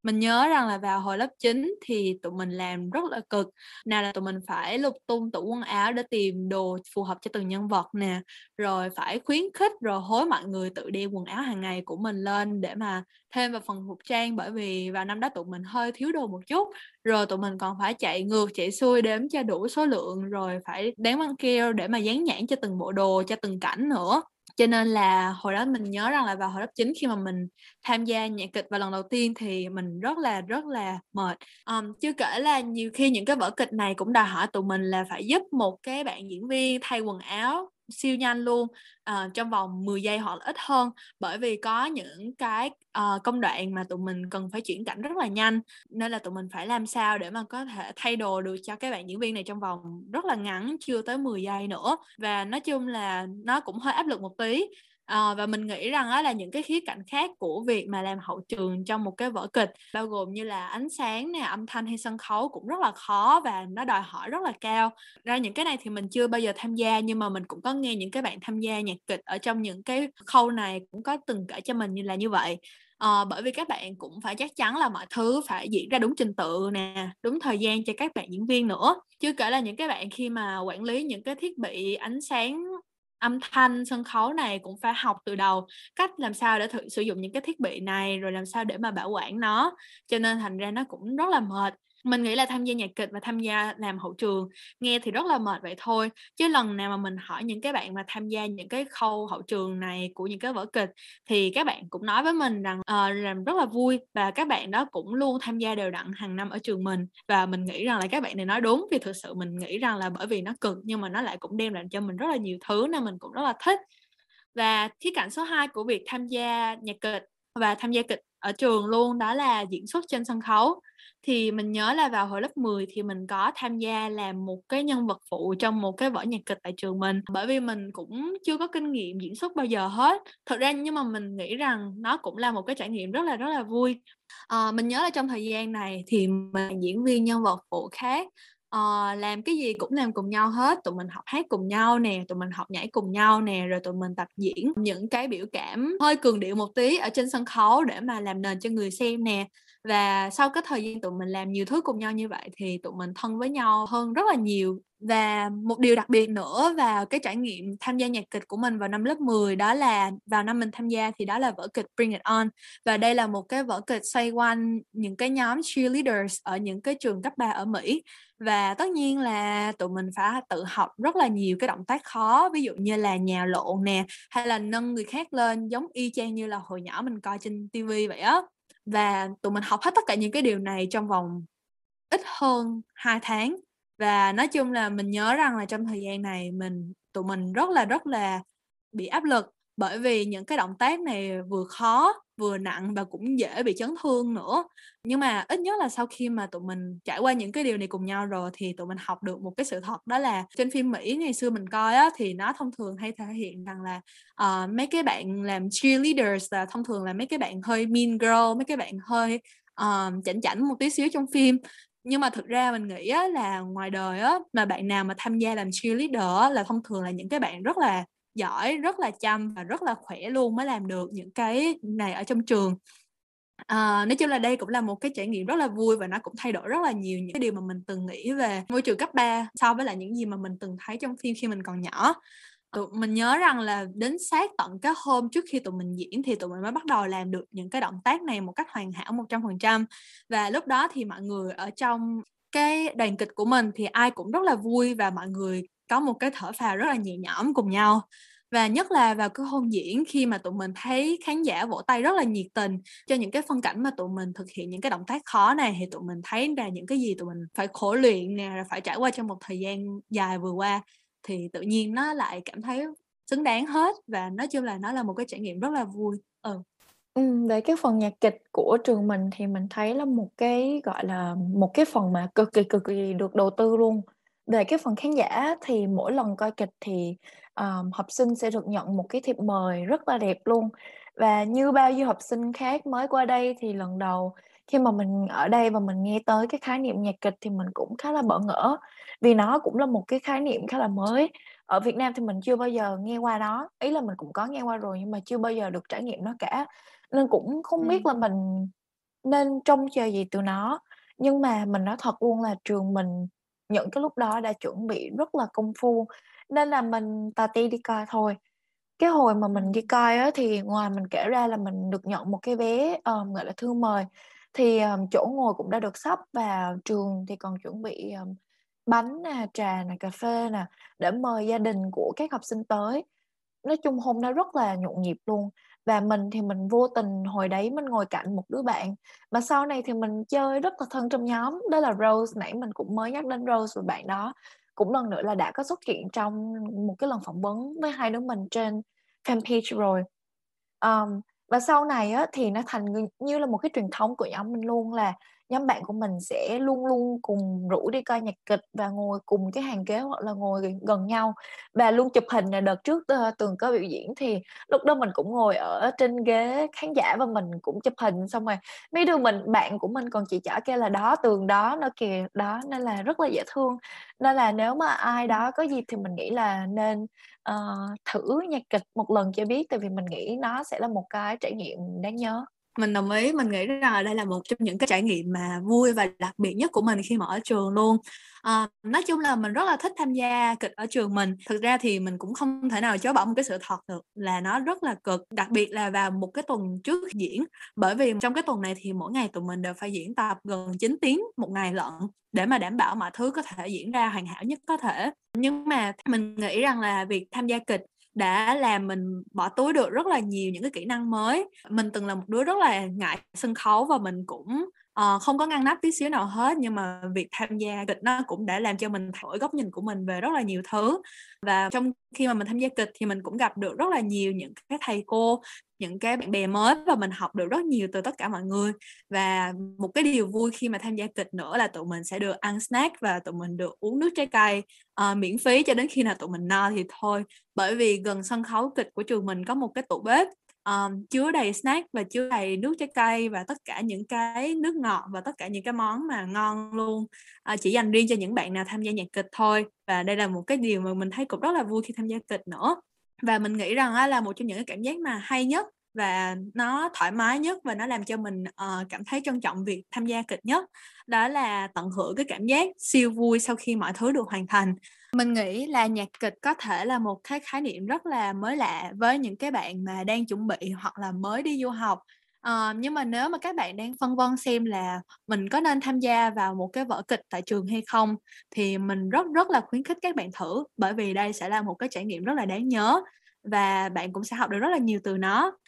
Mình nhớ rằng là vào hồi lớp 9 thì tụi mình làm rất là cực. Nào là tụi mình phải lục tung tủ quần áo để tìm đồ phù hợp cho từng nhân vật nè. Rồi phải khuyến khích, rồi hối mọi người tự đeo quần áo hàng ngày của mình lên để mà thêm vào phần phục trang, bởi vì vào năm đó tụi mình hơi thiếu đồ một chút. Rồi tụi mình còn phải chạy ngược, chạy xuôi đếm cho đủ số lượng, rồi phải dán băng keo để mà dán nhãn cho từng bộ đồ, cho từng cảnh nữa. Cho nên là hồi đó mình nhớ rằng là vào hồi lớp 9 khi mà mình tham gia nhạc kịch vào lần đầu tiên thì mình rất là mệt. Chưa kể là nhiều khi những cái vở kịch này cũng đòi hỏi tụi mình là phải giúp một cái bạn diễn viên thay quần áo siêu nhanh luôn, trong vòng 10 giây hoặc là ít hơn, bởi vì có những cái công đoạn mà tụi mình cần phải chuyển cảnh rất là nhanh. Nên là tụi mình phải làm sao để mà có thể thay đồ được cho các bạn diễn viên này trong vòng rất là ngắn, chưa tới 10 giây nữa. Và nói chung là nó cũng hơi áp lực một tí. Và mình nghĩ rằng á, là những cái khía cạnh khác của việc mà làm hậu trường trong một cái vở kịch, bao gồm như là ánh sáng nè, âm thanh hay sân khấu cũng rất là khó và nó đòi hỏi rất là cao. Ra những cái này thì mình chưa bao giờ tham gia, nhưng mà mình cũng có nghe những cái bạn tham gia nhạc kịch ở trong những cái khâu này cũng có từng kể cho mình như là như vậy. Bởi vì các bạn cũng phải chắc chắn là mọi thứ phải diễn ra đúng trình tự nè, đúng thời gian cho các bạn diễn viên nữa. Chưa kể là những cái bạn khi mà quản lý những cái thiết bị ánh sáng, âm thanh, sân khấu này cũng phải học từ đầu cách làm sao để sử dụng những cái thiết bị này, rồi làm sao để mà bảo quản nó. Cho nên thành ra nó cũng rất là mệt. Mình nghĩ là tham gia nhạc kịch và tham gia làm hậu trường nghe thì rất là mệt vậy thôi, chứ lần nào mà mình hỏi những cái bạn mà tham gia những cái khâu hậu trường này của những cái vở kịch thì các bạn cũng nói với mình rằng làm rất là vui, và các bạn đó cũng luôn tham gia đều đặn hàng năm ở trường mình. Và mình nghĩ rằng là các bạn này nói đúng, vì thực sự mình nghĩ rằng là bởi vì nó cực nhưng mà nó lại cũng đem lại cho mình rất là nhiều thứ nên mình cũng rất là thích. Và khía cạnh số 2 của việc tham gia nhạc kịch và tham gia kịch ở trường luôn, đó là diễn xuất trên sân khấu. Thì mình nhớ là vào hồi lớp 10 thì mình có tham gia làm một cái nhân vật phụ trong một cái vở nhạc kịch tại trường mình. Bởi vì mình cũng chưa có kinh nghiệm diễn xuất bao giờ hết. Thật ra nhưng mà mình nghĩ rằng nó cũng là một cái trải nghiệm rất là vui. Mình nhớ là trong thời gian này thì mình diễn viên nhân vật phụ khác. Làm cái gì cũng làm cùng nhau hết. Tụi mình học hát cùng nhau nè, tụi mình học nhảy cùng nhau nè, rồi tụi mình tập diễn những cái biểu cảm hơi cường điệu một tí ở trên sân khấu để mà làm nền cho người xem nè. Và sau cái thời gian tụi mình làm nhiều thứ cùng nhau như vậy thì tụi mình thân với nhau hơn rất là nhiều. Và một điều đặc biệt nữa và cái trải nghiệm tham gia nhạc kịch của mình vào năm lớp 10, đó là vào năm mình tham gia thì đó là vở kịch Bring It On. Và đây là một cái vở kịch xoay quanh những cái nhóm cheerleaders ở những cái trường cấp 3 ở Mỹ. Và tất nhiên là tụi mình phải tự học rất là nhiều cái động tác khó, ví dụ như là nhào lộn nè, hay là nâng người khác lên, giống y chang như là hồi nhỏ mình coi trên TV vậy á. Và tụi mình học hết tất cả những cái điều này trong vòng ít hơn 2 tháng. Và nói chung là mình nhớ rằng là trong thời gian này tụi mình rất là bị áp lực, bởi vì những cái động tác này vừa khó vừa nặng và cũng dễ bị chấn thương nữa. Nhưng mà ít nhất là sau khi mà tụi mình trải qua những cái điều này cùng nhau rồi thì tụi mình học được một cái sự thật, đó là trên phim Mỹ ngày xưa mình coi á, thì nó thông thường hay thể hiện rằng là mấy cái bạn làm cheerleaders là thông thường là mấy cái bạn hơi mean girl, mấy cái bạn hơi chảnh một tí xíu trong phim. Nhưng mà thực ra mình nghĩ á, là ngoài đời á, mà bạn nào mà tham gia làm cheerleader á, là thông thường là những cái bạn rất là giỏi, rất là chăm và rất là khỏe luôn mới làm được những cái này ở trong trường. Nói chung là đây cũng là một cái trải nghiệm rất là vui, và nó cũng thay đổi rất là nhiều những cái điều mà mình từng nghĩ về môi trường cấp 3 so với lại những gì mà mình từng thấy trong phim khi mình còn nhỏ. Tụi mình nhớ rằng là đến sát tận cái hôm trước khi tụi mình diễn thì tụi mình mới bắt đầu làm được những cái động tác này một cách hoàn hảo 100%. Và lúc đó thì mọi người ở trong cái đoàn kịch của mình thì ai cũng rất là vui, và mọi người có một cái thở phào rất là nhẹ nhõm cùng nhau. Và nhất là vào cái hôm diễn, khi mà tụi mình thấy khán giả vỗ tay rất là nhiệt tình cho những cái phân cảnh mà tụi mình thực hiện những cái động tác khó này, thì tụi mình thấy là những cái gì tụi mình phải khổ luyện nè, phải trải qua trong một thời gian dài vừa qua thì tự nhiên nó lại cảm thấy xứng đáng hết. Và nói chung là nó là một cái trải nghiệm rất là vui. Về cái phần nhạc kịch của trường mình thì mình thấy là một cái gọi là một cái phần mà cực kỳ được đầu tư luôn. Về cái phần khán giả thì mỗi lần coi kịch thì học sinh sẽ được nhận một cái thiệp mời rất là đẹp luôn. Và như bao nhiêu học sinh khác mới qua đây thì lần đầu khi mà mình ở đây và mình nghe tới cái khái niệm nhạc kịch thì mình cũng khá là bỡ ngỡ, vì nó cũng là một cái khái niệm khá là mới. Ở Việt Nam thì mình chưa bao giờ nghe qua nó, ý là mình cũng có nghe qua rồi nhưng mà chưa bao giờ được trải nghiệm nó cả, nên cũng không biết là mình nên trông chờ gì từ nó. Nhưng mà mình nói thật luôn là trường mình những cái lúc đó đã chuẩn bị rất là công phu, nên là mình tà ti đi coi thôi. Cái hồi mà mình đi coi á, thì ngoài mình kể ra là mình được nhận một cái vé gọi là thư mời, thì chỗ ngồi cũng đã được sắp, và trường thì còn chuẩn bị bánh nè, trà nè, cà phê nè để mời gia đình của các học sinh tới. Nói chung hôm đó rất là nhộn nhịp luôn. Và mình thì mình vô tình hồi đấy mình ngồi cạnh một đứa bạn mà sau này thì mình chơi rất là thân trong nhóm, đó là Rose. Nãy mình cũng mới nhắc đến Rose, và bạn đó cũng lần nữa là đã có xuất hiện trong một cái lần phỏng vấn với hai đứa mình trên fanpage rồi. Và sau này á, thì nó thành như là một cái truyền thống của nhóm mình luôn, là nhóm bạn của mình sẽ luôn luôn cùng rủ đi coi nhạc kịch và ngồi cùng cái hàng ghế hoặc là ngồi gần nhau và luôn chụp hình. Đợt trước từng có biểu diễn thì lúc đó mình cũng ngồi ở trên ghế khán giả và mình cũng chụp hình, xong rồi mấy đứa bạn của mình còn chỉ trỏ kêu là đó tường đó nó kìa đó, nên là rất là dễ thương. Nên là nếu mà ai đó có dịp thì mình nghĩ là nên thử nhạc kịch một lần cho biết, tại vì mình nghĩ nó sẽ là một cái trải nghiệm đáng nhớ. Mình đồng ý, mình nghĩ rằng đây là một trong những cái trải nghiệm mà vui và đặc biệt nhất của mình khi mà ở trường luôn. Nói chung là mình rất là thích tham gia kịch ở trường mình. Thực ra thì mình cũng không thể nào chối bỏ một cái sự thật được là nó rất là cực, đặc biệt là vào một cái tuần trước diễn. Bởi vì trong cái tuần này thì mỗi ngày tụi mình đều phải diễn tập gần 9 tiếng một ngày lận để mà đảm bảo mọi thứ có thể diễn ra hoàn hảo nhất có thể. Nhưng mà mình nghĩ rằng là việc tham gia kịch đã làm mình bỏ túi được rất là nhiều những cái kỹ năng mới. Mình từng là một đứa rất là ngại sân khấu và mình cũng không có ngăn nắp tí xíu nào hết, nhưng mà việc tham gia kịch nó cũng đã làm cho mình đổi góc nhìn của mình về rất là nhiều thứ. Và trong khi mà mình tham gia kịch thì mình cũng gặp được rất là nhiều những cái thầy cô, những cái bạn bè mới và mình học được rất nhiều từ tất cả mọi người. Và một cái điều vui khi mà tham gia kịch nữa là tụi mình sẽ được ăn snack và tụi mình được uống nước trái cây miễn phí cho đến khi nào tụi mình no thì thôi. Bởi vì gần sân khấu kịch của trường mình có một cái tủ bếp chứa đầy snack và chứa đầy nước trái cây và tất cả những cái nước ngọt và tất cả những cái món mà ngon luôn, chỉ dành riêng cho những bạn nào tham gia nhạc kịch thôi. Và đây là một cái điều mà mình thấy cũng rất là vui khi tham gia kịch nữa. Và mình nghĩ rằng là một trong những cái cảm giác mà hay nhất và nó thoải mái nhất và nó làm cho mình cảm thấy trân trọng việc tham gia kịch nhất, đó là tận hưởng cái cảm giác siêu vui sau khi mọi thứ được hoàn thành. Mình nghĩ là nhạc kịch có thể là một cái khái niệm rất là mới lạ với những cái bạn mà đang chuẩn bị hoặc là mới đi du học. Nhưng mà nếu mà các bạn đang phân vân xem là mình có nên tham gia vào một cái vở kịch tại trường hay không thì mình rất là khuyến khích các bạn thử, bởi vì đây sẽ là một cái trải nghiệm rất là đáng nhớ và bạn cũng sẽ học được rất là nhiều từ nó.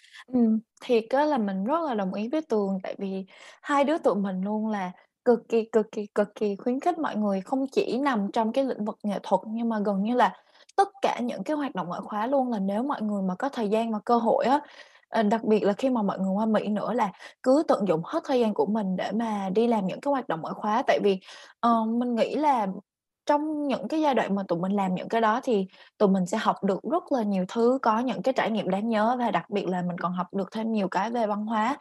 Thiệt là mình rất là đồng ý với Tường, tại vì hai đứa tụi mình luôn là cực kỳ khuyến khích mọi người không chỉ nằm trong cái lĩnh vực nghệ thuật nhưng mà gần như là tất cả những cái hoạt động ngoại khóa luôn, là nếu mọi người mà có thời gian và cơ hội á, đặc biệt là khi mà mọi người qua Mỹ nữa, là cứ tận dụng hết thời gian của mình để mà đi làm những cái hoạt động ngoại khóa. Tại vì mình nghĩ là trong những cái giai đoạn mà tụi mình làm những cái đó thì tụi mình sẽ học được rất là nhiều thứ, có những cái trải nghiệm đáng nhớ và đặc biệt là mình còn học được thêm nhiều cái về văn hóa.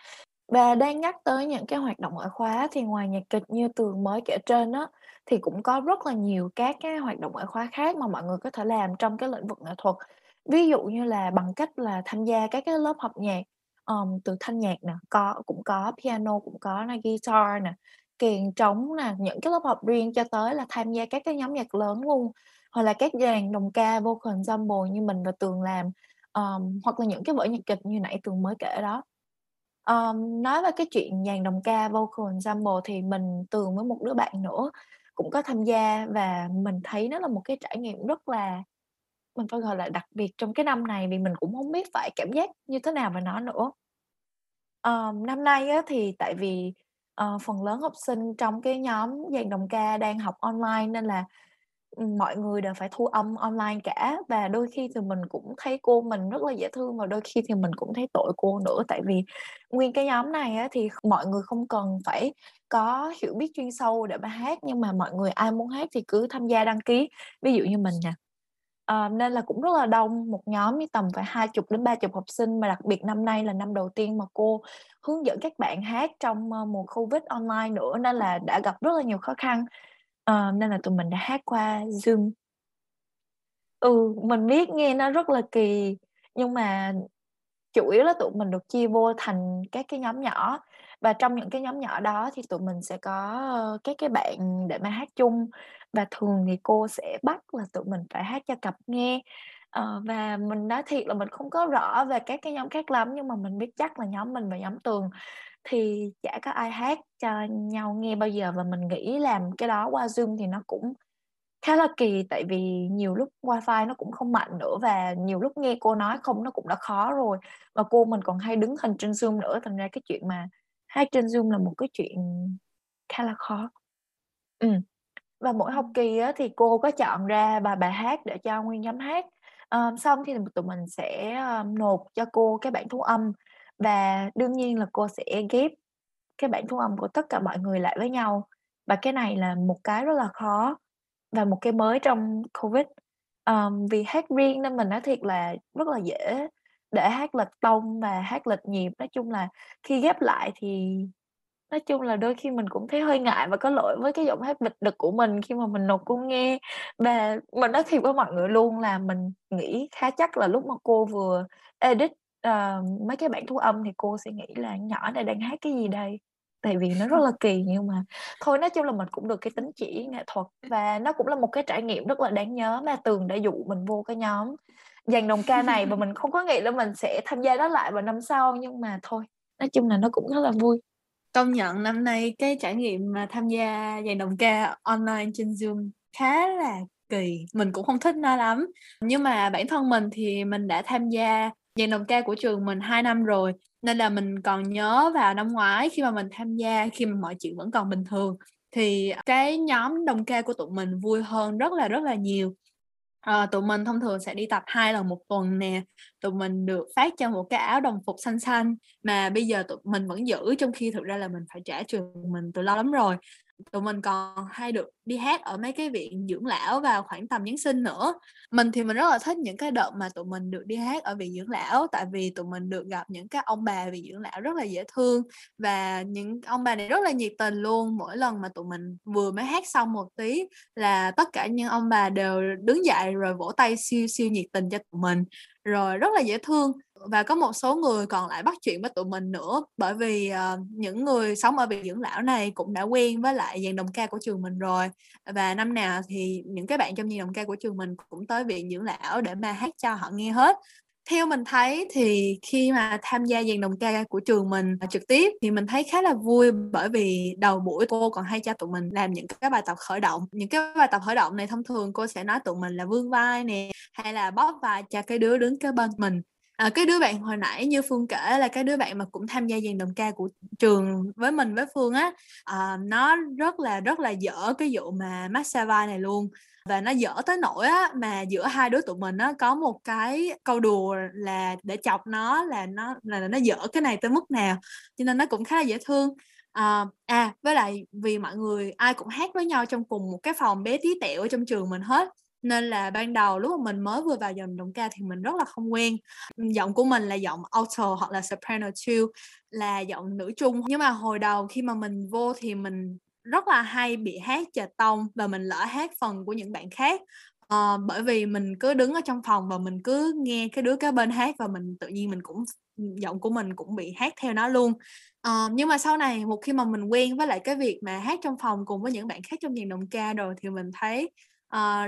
Và đang nhắc tới những cái hoạt động ngoại khóa thì ngoài nhạc kịch như Tường mới kể trên đó, thì cũng có rất là nhiều các cái hoạt động ngoại khóa khác mà mọi người có thể làm trong cái lĩnh vực nghệ thuật. Ví dụ như là bằng cách là tham gia các cái lớp học nhạc, từ thanh nhạc nè, cũng có piano, cũng có guitar nè, kèn trống nè, những cái lớp học riêng, cho tới là tham gia các cái nhóm nhạc lớn luôn, hoặc là các dàn đồng ca vocal ensemble như mình và Tường làm, hoặc là những cái vở nhạc kịch như nãy Tường mới kể đó. Nói về cái chuyện dàn đồng ca vocal ensemble thì mình, Tường với một đứa bạn nữa cũng có tham gia và mình thấy nó là một cái trải nghiệm rất là, mình phải gọi là đặc biệt trong cái năm này, vì mình cũng không biết phải cảm giác như thế nào về nó nữa. Năm nay á, thì tại vì phần lớn học sinh trong cái nhóm dàn đồng ca đang học online nên là mọi người đều phải thu âm online cả, và đôi khi thì mình cũng thấy cô mình rất là dễ thương và đôi khi thì mình cũng thấy tội cô nữa, tại vì nguyên cái nhóm này á, thì mọi người không cần phải có hiểu biết chuyên sâu để mà hát, nhưng mà mọi người ai muốn hát thì cứ tham gia đăng ký, ví dụ như mình nè. Nên là cũng rất là đông, một nhóm như tầm phải 20 đến 30 học sinh, mà đặc biệt năm nay là năm đầu tiên mà cô hướng dẫn các bạn hát trong mùa Covid online nữa, nên là đã gặp rất là nhiều khó khăn. Nên là tụi mình đã hát qua Zoom. Mình biết nghe nó rất là kỳ, nhưng mà chủ yếu là tụi mình được chia vô thành các cái nhóm nhỏ, và trong những cái nhóm nhỏ đó thì tụi mình sẽ có các cái bạn để mà hát chung, và thường thì cô sẽ bắt là tụi mình phải hát cho cặp nghe. Và mình nói thiệt là mình không có rõ về các cái nhóm khác lắm, nhưng mà mình biết chắc là nhóm mình và nhóm Tường thì chả có ai hát cho nhau nghe bao giờ, và mình nghĩ làm cái đó qua Zoom thì nó cũng khá là kỳ, tại vì nhiều lúc wifi nó cũng không mạnh nữa, và nhiều lúc nghe cô nói không nó cũng đã khó rồi, và cô mình còn hay đứng hình trên Zoom nữa, thành ra cái chuyện mà hát trên Zoom là một cái chuyện khá là khó. Và mỗi học kỳ á, thì cô có chọn ra bài hát để cho nguyên nhóm hát, xong thì tụi mình sẽ nộp cho cô cái bản thu âm, và đương nhiên là cô sẽ ghép cái bản thu âm của tất cả mọi người lại với nhau. Và cái này là một cái rất là khó và một cái mới trong Covid. Vì hát riêng nên mình nói thiệt là rất là dễ để hát lệch tông và hát lệch nhịp. Nói chung là khi ghép lại thì nói chung là đôi khi mình cũng thấy hơi ngại và có lỗi với cái giọng hát bịch đực của mình khi mà mình nộp cô nghe. Và mình nói thiệt với mọi người luôn là mình nghĩ khá chắc là lúc mà cô vừa edit mấy cái bản thu âm thì cô sẽ nghĩ là nhỏ này đang hát cái gì đây, tại vì nó rất là kỳ. Nhưng mà thôi, nói chung là mình cũng được cái tính chỉ nghệ thuật và nó cũng là một cái trải nghiệm rất là đáng nhớ mà Tường đã dụ mình vô cái nhóm dàn đồng ca này, và mình không có nghĩ là mình sẽ tham gia đó lại vào năm sau, nhưng mà thôi, nói chung là nó cũng rất là vui. Công nhận năm nay cái trải nghiệm mà tham gia dàn đồng ca online trên Zoom khá là kỳ, mình cũng không thích nó lắm. Nhưng mà bản thân mình thì mình đã tham gia dàn đồng ca của trường mình 2 năm rồi, nên là mình còn nhớ vào năm ngoái khi mà mình tham gia, khi mà mọi chuyện vẫn còn bình thường, thì cái nhóm đồng ca của tụi mình vui hơn rất là nhiều. Tụi mình thông thường sẽ đi tập 2 lần một tuần nè. Tụi mình được phát cho một cái áo đồng phục xanh xanh mà bây giờ tụi mình vẫn giữ, trong khi thực ra là mình phải trả trường mình từ lâu lắm rồi. Tụi mình còn hay được đi hát ở mấy cái viện dưỡng lão vào khoảng tầm Giáng sinh nữa. Mình thì mình rất là thích những cái đợt mà tụi mình được đi hát ở viện dưỡng lão, tại vì tụi mình được gặp những cái ông bà viện dưỡng lão rất là dễ thương, và những ông bà này rất là nhiệt tình luôn. Mỗi lần mà tụi mình vừa mới hát xong một tí là tất cả những ông bà đều đứng dậy rồi vỗ tay siêu nhiệt tình cho tụi mình, rồi rất là dễ thương. Và có một số người còn lại bắt chuyện với tụi mình nữa, bởi vì những người sống ở viện dưỡng lão này cũng đã quen với lại dàn đồng ca của trường mình rồi. Và năm nào thì những cái bạn trong dàn đồng ca của trường mình cũng tới viện dưỡng lão để mà hát cho họ nghe hết. Theo mình thấy thì khi mà tham gia dàn đồng ca của trường mình trực tiếp thì mình thấy khá là vui, bởi vì đầu buổi cô còn hay cho tụi mình làm những cái bài tập khởi động. Những cái bài tập khởi động này thông thường cô sẽ nói tụi mình là vươn vai nè, hay là bóp vai cho cái đứa đứng kế bên mình. Cái đứa bạn hồi nãy như Phương kể là cái đứa bạn mà cũng tham gia dàn đồng ca của trường với mình, với Phương á, nó rất là dở cái vụ mà massage vai này luôn. Và nó dở tới nỗi á, mà giữa hai đứa tụi mình á, có một cái câu đùa là để chọc nó là nó dở cái này tới mức nào, cho nên nó cũng khá là dễ thương. Với lại vì mọi người ai cũng hát với nhau trong cùng một cái phòng bé tí tẹo ở trong trường mình hết, nên là ban đầu lúc mà mình mới vừa vào dàn đồng ca thì mình rất là không quen. Giọng của mình là giọng alto hoặc là soprano 2, là giọng nữ trung. Nhưng mà hồi đầu khi mà mình vô thì mình rất là hay bị hát chệch tông, và mình lỡ hát phần của những bạn khác. Bởi vì mình cứ đứng ở trong phòng và mình cứ nghe cái đứa kế bên hát, và mình tự nhiên mình cũng giọng của mình cũng bị hát theo nó luôn. Nhưng mà sau này một khi mà mình quen với lại cái việc mà hát trong phòng cùng với những bạn khác trong dàn đồng ca rồi thì mình thấy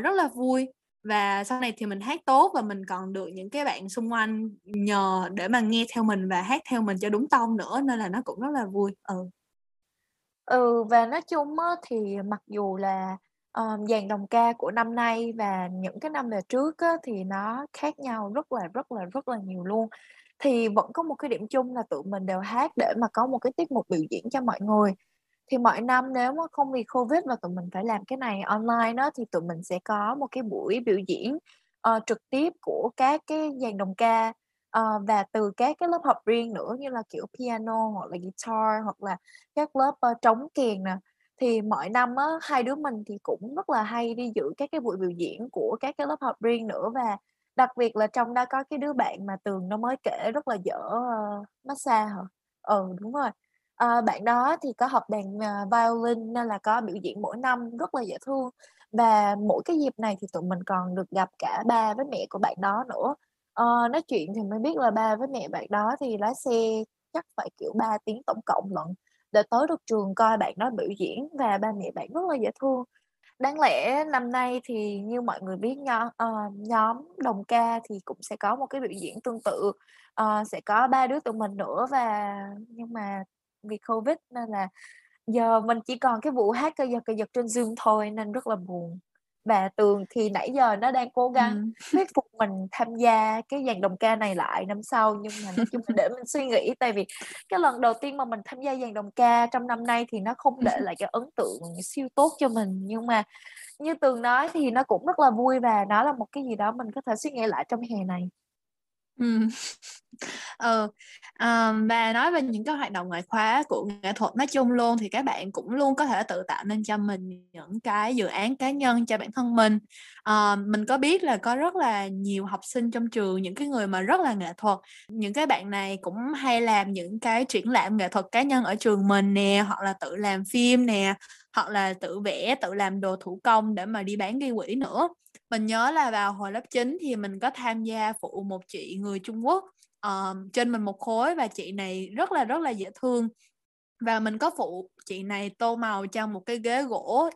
rất là vui, và sau này thì mình hát tốt, và mình còn được những cái bạn xung quanh nhờ để mà nghe theo mình và hát theo mình cho đúng tông nữa, nên là nó cũng rất là vui. Và nói chung thì mặc dù là dàn đồng ca của năm nay và những cái năm về trước thì nó khác nhau rất là nhiều luôn, thì vẫn có một cái điểm chung là tụi mình đều hát để mà có một cái tiết mục biểu diễn cho mọi người. Thì mỗi năm nếu mà không vì Covid mà tụi mình phải làm cái này online đó, thì tụi mình sẽ có một cái buổi biểu diễn trực tiếp của các cái dàn đồng ca và từ các cái lớp học riêng nữa, như là kiểu piano hoặc là guitar hoặc là các lớp trống kèn nè. Thì mỗi năm hai đứa mình thì cũng rất là hay đi dự các cái buổi biểu diễn của các cái lớp học riêng nữa, và đặc biệt là trong đó có cái đứa bạn mà Tường nó mới kể rất là dở massage hả? Đúng rồi. Bạn đó thì có học đàn violin nên là có biểu diễn mỗi năm rất là dễ thương, và mỗi cái dịp này thì tụi mình còn được gặp cả ba với mẹ của bạn đó nữa. Nói chuyện thì mới biết là ba với mẹ bạn đó thì lái xe chắc phải kiểu 3 tiếng tổng cộng lận để tới được trường coi bạn đó biểu diễn, và ba mẹ bạn rất là dễ thương. Đáng lẽ năm nay thì như mọi người biết, nhóm đồng ca thì cũng sẽ có một cái biểu diễn tương tự, sẽ có ba đứa tụi mình nữa, nhưng mà vì Covid nên là giờ mình chỉ còn cái vụ hát cờ giật trên Zoom thôi, nên rất là buồn. Và Tường thì nãy giờ nó đang cố gắng thuyết phục mình tham gia cái dàn đồng ca này lại năm sau, nhưng mà nói chung là để mình suy nghĩ, tại vì cái lần đầu tiên mà mình tham gia dàn đồng ca trong năm nay thì nó không để lại cái ấn tượng siêu tốt cho mình. Nhưng mà như Tường nói thì nó cũng rất là vui, và nó là một cái gì đó mình có thể suy nghĩ lại trong hè này. Và nói về những cái hoạt động ngoại khóa của nghệ thuật nói chung luôn, thì các bạn cũng luôn có thể tự tạo nên cho mình những cái dự án cá nhân cho bản thân mình. Mình có biết là có rất là nhiều học sinh trong trường, những cái người mà rất là nghệ thuật, những cái bạn này cũng hay làm những cái triển lãm nghệ thuật cá nhân ở trường mình nè, hoặc là tự làm phim nè, hoặc là tự vẽ, tự làm đồ thủ công để mà đi bán gây quỹ nữa. Mình nhớ là vào hồi lớp 9 thì mình có tham gia phụ một chị người Trung Quốc trên mình một khối, và chị này rất là dễ thương. Và mình có phụ chị này tô màu cho một cái ghế gỗ,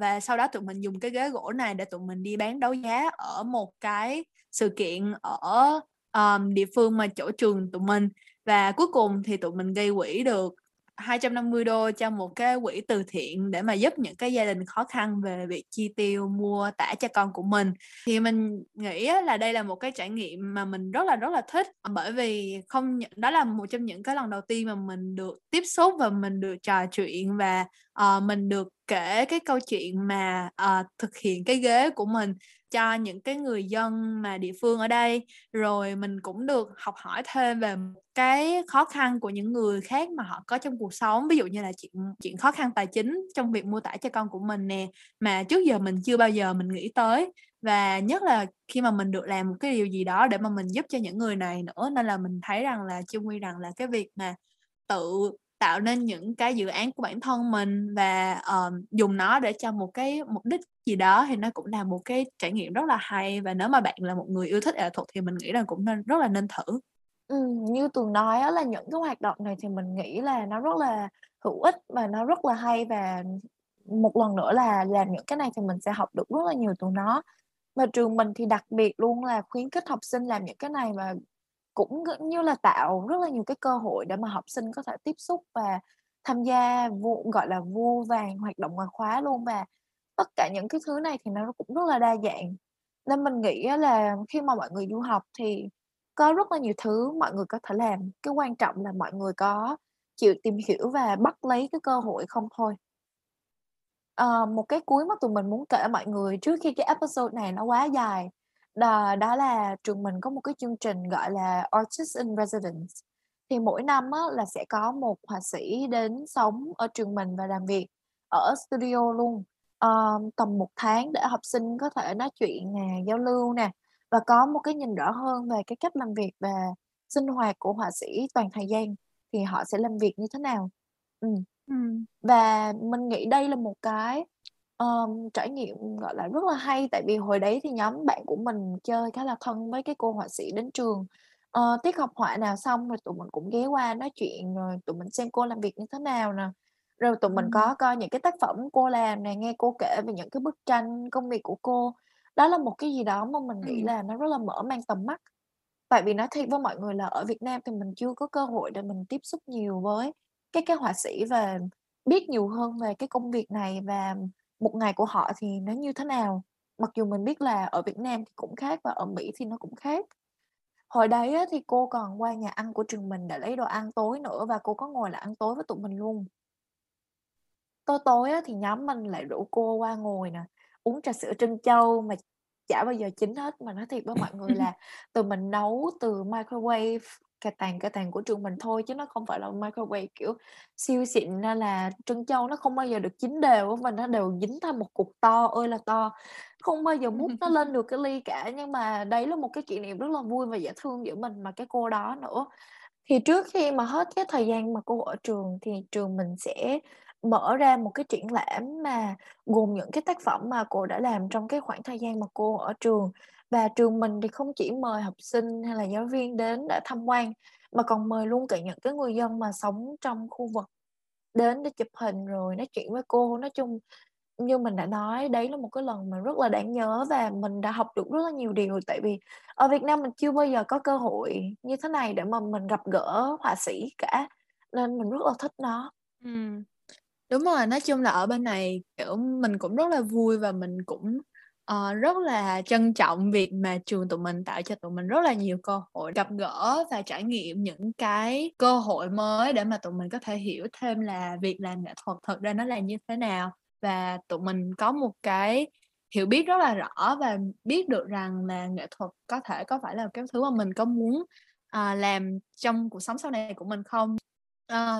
và sau đó tụi mình dùng cái ghế gỗ này để tụi mình đi bán đấu giá ở một cái sự kiện ở địa phương mà chỗ trường tụi mình. Và cuối cùng thì tụi mình gây quỹ được $250 cho một cái quỹ từ thiện để mà giúp những cái gia đình khó khăn về việc chi tiêu mua tả cho con của mình. Thì mình nghĩ là đây là một cái trải nghiệm mà mình rất là thích, bởi vì không, đó là một trong những cái lần đầu tiên mà mình được tiếp xúc và mình được trò chuyện, và mình được kể cái câu chuyện mà thực hiện cái ghế của mình cho những cái người dân mà địa phương ở đây. Rồi mình cũng được học hỏi thêm về cái khó khăn của những người khác mà họ có trong cuộc sống, ví dụ như là chuyện khó khăn tài chính trong việc mua tải cho con của mình nè, mà trước giờ mình chưa bao giờ mình nghĩ tới. Và nhất là khi mà mình được làm một cái điều gì đó để mà mình giúp cho những người này nữa, nên là mình thấy rằng là chung quy rằng là cái việc mà tự tạo nên những cái dự án của bản thân mình và dùng nó để cho một cái mục đích gì đó thì nó cũng là một cái trải nghiệm rất là hay. Và nếu mà bạn là một người yêu thích nghệ thuật thì mình nghĩ là cũng nên, rất là nên thử. Như Tường nói đó, là những cái hoạt động này thì mình nghĩ là nó rất là hữu ích và nó rất là hay, và một lần nữa là làm những cái này thì mình sẽ học được rất là nhiều từ nó. Mà trường mình thì đặc biệt luôn là khuyến khích học sinh làm những cái này, và cũng như là tạo rất là nhiều cái cơ hội để mà học sinh có thể tiếp xúc và tham gia gọi là vô vàng hoạt động ngoại khóa luôn. Và tất cả những cái thứ này thì nó cũng rất là đa dạng, nên mình nghĩ là khi mà mọi người du học thì có rất là nhiều thứ mọi người có thể làm. Cái quan trọng là mọi người có chịu tìm hiểu và bắt lấy cái cơ hội không thôi. Một cái cuối mà tụi mình muốn kể mọi người trước khi cái episode này nó quá dài, đó là trường mình có một cái chương trình gọi là Artist in Residence. Thì mỗi năm á, là sẽ có một họa sĩ đến sống ở trường mình và làm việc ở studio luôn, tầm một tháng, để học sinh có thể nói chuyện nè, giao lưu nè, và có một cái nhìn rõ hơn về cái cách làm việc và sinh hoạt của họa sĩ toàn thời gian, thì họ sẽ làm việc như thế nào. Và mình nghĩ đây là một cái trải nghiệm gọi là rất là hay, tại vì hồi đấy thì nhóm bạn của mình chơi khá là thân với cái cô họa sĩ đến trường. Tiết học họa nào xong rồi tụi mình cũng ghé qua nói chuyện, rồi tụi mình xem cô làm việc như thế nào nè, rồi tụi mình có coi những cái tác phẩm cô làm nè, nghe cô kể về những cái bức tranh công việc của cô. Đó là một cái gì đó mà mình nghĩ là nó rất là mở mang tầm mắt, tại vì nói thiệt với mọi người là ở Việt Nam thì mình chưa có cơ hội để mình tiếp xúc nhiều với cái họa sĩ và biết nhiều hơn về cái công việc này và một ngày của họ thì nó như thế nào. Mặc dù mình biết là ở Việt Nam thì cũng khác và ở Mỹ thì nó cũng khác. Hồi đấy á, thì cô còn qua nhà ăn của trường mình để lấy đồ ăn tối nữa, và cô có ngồi lại ăn tối với tụi mình luôn. Tối á, thì nhóm mình lại rủ cô qua ngồi nè, uống trà sữa trân châu mà chả bao giờ chín hết. Mà nói thiệt với mọi người là tụi mình nấu từ microwave cà tàng của trường mình thôi, chứ nó không phải là microwave kiểu siêu xịn, nên là trân châu nó không bao giờ được chín đều và nó đều dính thành một cục to ơi là to, không bao giờ múc nó lên được cái ly cả. Nhưng mà đấy là một cái kỷ niệm rất là vui và dễ thương giữa mình mà cái cô đó nữa. Thì trước khi mà hết cái thời gian mà cô ở trường thì trường mình sẽ mở ra một cái triển lãm mà gồm những cái tác phẩm mà cô đã làm trong cái khoảng thời gian mà cô ở trường. Và trường mình thì không chỉ mời học sinh hay là giáo viên đến để tham quan, mà còn mời luôn cả những cái người dân mà sống trong khu vực đến để chụp hình rồi nói chuyện với cô. Nói chung như mình đã nói, đấy là một cái lần mà rất là đáng nhớ, và mình đã học được rất là nhiều điều, tại vì ở Việt Nam mình chưa bao giờ có cơ hội như thế này để mà mình gặp gỡ họa sĩ cả, nên mình rất là thích nó. Đúng rồi, nói chung là ở bên này kiểu mình cũng rất là vui, và mình cũng rất là trân trọng việc mà trường tụi mình tạo cho tụi mình rất là nhiều cơ hội gặp gỡ và trải nghiệm những cái cơ hội mới để mà tụi mình có thể hiểu thêm là việc làm nghệ thuật thật ra nó là như thế nào. Và tụi mình có một cái hiểu biết rất là rõ và biết được rằng là nghệ thuật có thể có phải là cái thứ mà mình có muốn làm trong cuộc sống sau này của mình không.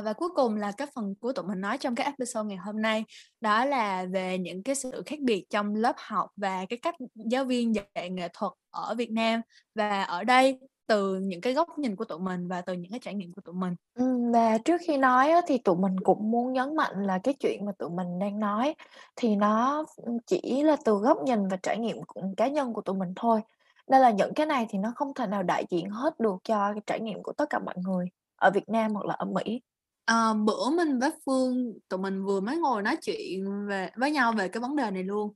Và cuối cùng là cái phần của tụi mình nói trong cái episode ngày hôm nay, đó là về những cái sự khác biệt trong lớp học và cái cách giáo viên dạy nghệ thuật ở Việt Nam và ở đây, từ những cái góc nhìn của tụi mình và từ những cái trải nghiệm của tụi mình. Và trước khi nói thì tụi mình cũng muốn nhấn mạnh là cái chuyện mà tụi mình đang nói thì nó chỉ là từ góc nhìn và trải nghiệm của cá nhân của tụi mình thôi, nên là những cái này thì nó không thể nào đại diện hết được cho cái trải nghiệm của tất cả mọi người ở Việt Nam hoặc là ở Mỹ. Bữa mình với Phương, tụi mình vừa mới ngồi nói chuyện với nhau về cái vấn đề này luôn.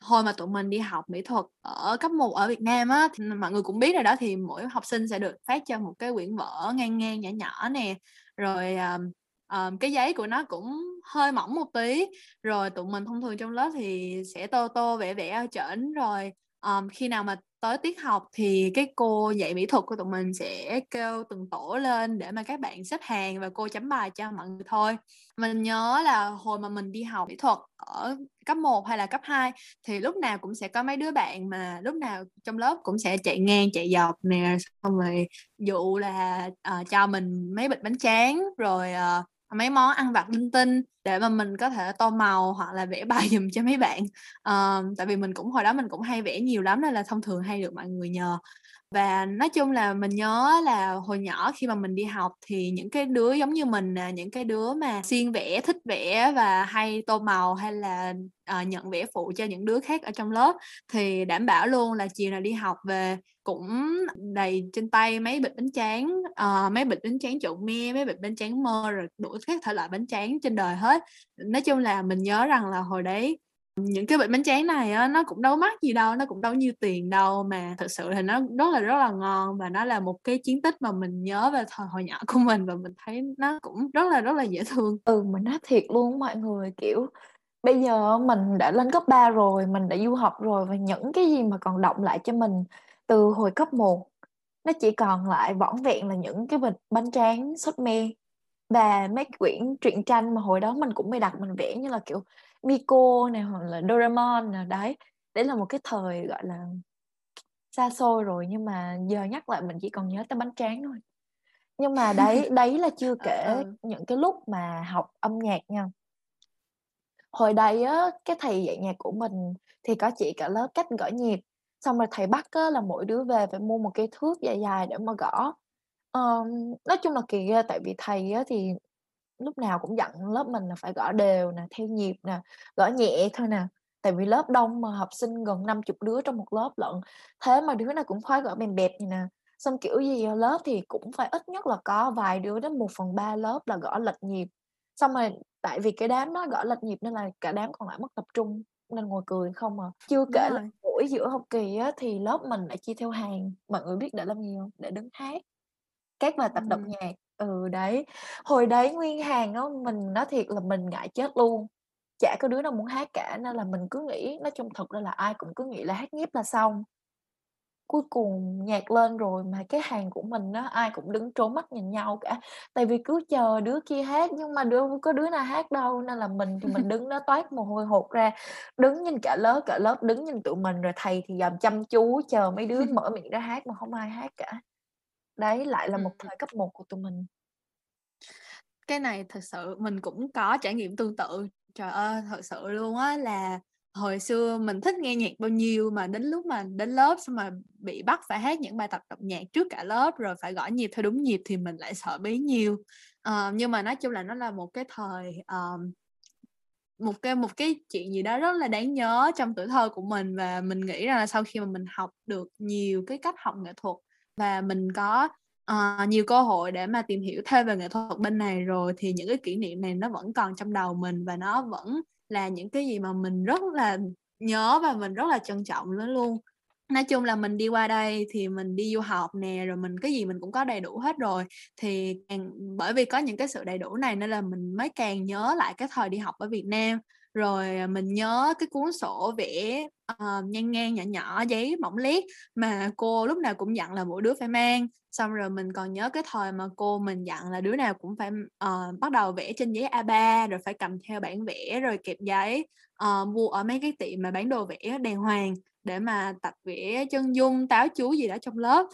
Hồi mà tụi mình đi học mỹ thuật ở cấp 1 ở Việt Nam á, thì mọi người cũng biết rồi đó, thì mỗi học sinh sẽ được phát cho một cái quyển vở ngang ngang nhỏ nhỏ nè, rồi cái giấy của nó cũng hơi mỏng một tí, rồi tụi mình thông thường trong lớp thì sẽ tô tô vẽ vẽ ở trển, rồi khi nào mà tới tiết học thì cái cô dạy mỹ thuật của tụi mình sẽ kêu từng tổ lên để mà các bạn xếp hàng và cô chấm bài cho mọi người thôi. Mình nhớ là hồi mà mình đi học mỹ thuật ở cấp 1 hay là cấp 2 thì lúc nào cũng sẽ có mấy đứa bạn mà lúc nào trong lớp cũng sẽ chạy ngang chạy dọc nè, xong rồi dụ là cho mình mấy bịch bánh tráng, rồi mấy món ăn vặt linh tinh để mà mình có thể tô màu hoặc là vẽ bài giùm cho mấy bạn. Tại vì mình cũng hồi đó mình cũng hay vẽ nhiều lắm nên là thông thường hay được mọi người nhờ. Và nói chung là mình nhớ là hồi nhỏ khi mà mình đi học thì những cái đứa giống như mình, những cái đứa mà siêng vẽ, thích vẽ và hay tô màu hay là nhận vẽ phụ cho những đứa khác ở trong lớp, thì đảm bảo luôn là chiều nào đi học về cũng đầy trên tay mấy bịch bánh tráng, mấy bịch bánh tráng trộn me, mấy bịch bánh tráng mơ, rồi đủ các thể loại bánh tráng trên đời hết. Nói chung là mình nhớ rằng là hồi đấy những cái bịch bánh tráng này á, nó cũng đâu mắc gì đâu, nó cũng đâu nhiêu tiền đâu, mà thực sự thì nó rất là ngon và nó là một cái chiến tích mà mình nhớ về thời hồi nhỏ của mình và mình thấy nó cũng rất là dễ thương. Mình nói thiệt luôn mọi người, kiểu bây giờ mình đã lên cấp 3 rồi, mình đã du học rồi và những cái gì mà còn đọng lại cho mình từ hồi cấp 1 nó chỉ còn lại vỏn vẹn là những cái bịch bánh tráng sốt me và mấy quyển truyện tranh mà hồi đó mình cũng mê đặt mình vẽ, như là kiểu Miko này hoặc là Doraemon này. Đấy là một cái thời gọi là xa xôi rồi, nhưng mà giờ nhắc lại mình chỉ còn nhớ tới bánh tráng thôi. Nhưng mà đấy là chưa kể những cái lúc mà học âm nhạc nha. Hồi đây á, cái thầy dạy nhạc của mình thì có chỉ cả lớp cách gõ nhịp, xong rồi thầy bắt á, là mỗi đứa về phải mua một cái thước dài dài để mà gõ. Nói chung là kỳ ghê, tại vì thầy á, thì lúc nào cũng dặn lớp mình là phải gõ đều nè, theo nhịp nè, gõ nhẹ thôi nè, tại vì lớp đông mà, học sinh gần 50 đứa trong một lớp lận, thế mà đứa nào cũng khoái gõ bèm bẹp vậy nè, xong kiểu gì lớp thì cũng phải ít nhất là có vài đứa đến 1/3 lớp là gõ lệch nhịp. Xong rồi tại vì cái đám nó gõ lệch nhịp nên là cả đám còn lại mất tập trung nên ngồi cười không à. Chưa kể là buổi giữa học kỳ á, thì lớp mình lại chia theo hàng, mọi người biết để làm gì không? Để đứng hát các bài tập đọc nhạc. Hồi đấy nguyên hàng á, mình nói thiệt là mình ngại chết luôn, chả có đứa nào muốn hát cả, nên là mình cứ nghĩ, nói chung thật ra là ai cũng cứ nghĩ là hát nhép là xong. Cuối cùng nhạc lên rồi mà cái hàng của mình á, ai cũng đứng trố mắt nhìn nhau cả, tại vì cứ chờ đứa kia hát nhưng mà đâu có đứa nào hát đâu, nên là mình thì mình đứng đó toát mồ hôi hột ra, đứng nhìn cả lớp đứng nhìn tụi mình, rồi thầy thì dòm chăm chú chờ mấy đứa mở miệng ra hát mà không ai hát cả. Đấy lại là một thời cấp 1 của tụi mình. Cái này thật sự mình cũng có trải nghiệm tương tự. Trời ơi, thật sự luôn á, là hồi xưa mình thích nghe nhạc bao nhiêu mà đến lúc mà đến lớp xong mà bị bắt phải hát những bài tập đọc nhạc trước cả lớp rồi phải gõ nhịp theo đúng nhịp thì mình lại sợ bấy nhiêu. Nhưng mà nói chung là nó là một cái thời một cái chuyện gì đó rất là đáng nhớ trong tuổi thơ của mình, và mình nghĩ rằng là sau khi mà mình học được nhiều cái cách học nghệ thuật và mình có nhiều cơ hội để mà tìm hiểu thêm về nghệ thuật bên này rồi, thì những cái kỷ niệm này nó vẫn còn trong đầu mình và nó vẫn là những cái gì mà mình rất là nhớ và mình rất là trân trọng nó luôn. Nói chung là mình đi qua đây thì mình đi du học nè, rồi mình cái gì mình cũng có đầy đủ hết rồi, thì bởi vì có những cái sự đầy đủ này nên là mình mới càng nhớ lại cái thời đi học ở Việt Nam. Rồi mình nhớ cái cuốn sổ vẽ ngang ngang nhỏ nhỏ giấy mỏng liếc mà cô lúc nào cũng dặn là mỗi đứa phải mang. Xong rồi mình còn nhớ cái thời mà cô mình dặn là đứa nào cũng phải bắt đầu vẽ trên giấy A3, rồi phải cầm theo bản vẽ, rồi kẹp giấy, mua ở mấy cái tiệm mà bán đồ vẽ đàng hoàng để mà tập vẽ chân dung, táo chú gì đó trong lớp.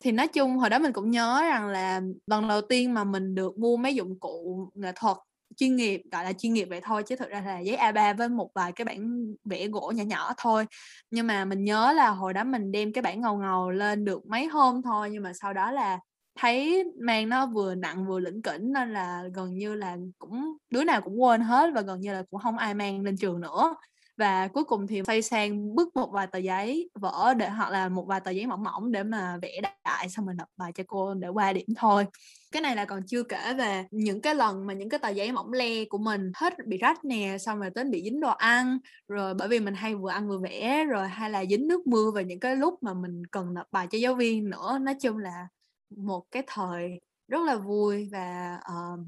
Thì nói chung hồi đó mình cũng nhớ rằng là lần đầu tiên mà mình được mua mấy dụng cụ nghệ thuật chuyên nghiệp, gọi là chuyên nghiệp vậy thôi chứ thực ra là giấy A3 với một vài cái bản vẽ gỗ nhỏ nhỏ thôi. Nhưng mà mình nhớ là hồi đó mình đem cái bản ngầu ngầu lên được mấy hôm thôi, nhưng mà sau đó là thấy mang nó vừa nặng vừa lỉnh kỉnh nên là gần như là cũng đứa nào cũng quên hết và gần như là cũng không ai mang lên trường nữa. Và cuối cùng thì xoay sang bứt một vài tờ giấy vỡ để, hoặc là một vài tờ giấy mỏng mỏng để mà vẽ đại xong mình nộp bài cho cô để qua điểm thôi. Cái này là còn chưa kể về những cái lần mà những cái tờ giấy mỏng le của mình hết bị rách nè, xong rồi đến bị dính đồ ăn, rồi bởi vì mình hay vừa ăn vừa vẽ, rồi hay là dính nước mưa vào những cái lúc mà mình cần nộp bài cho giáo viên nữa. Nói chung là một cái thời rất là vui và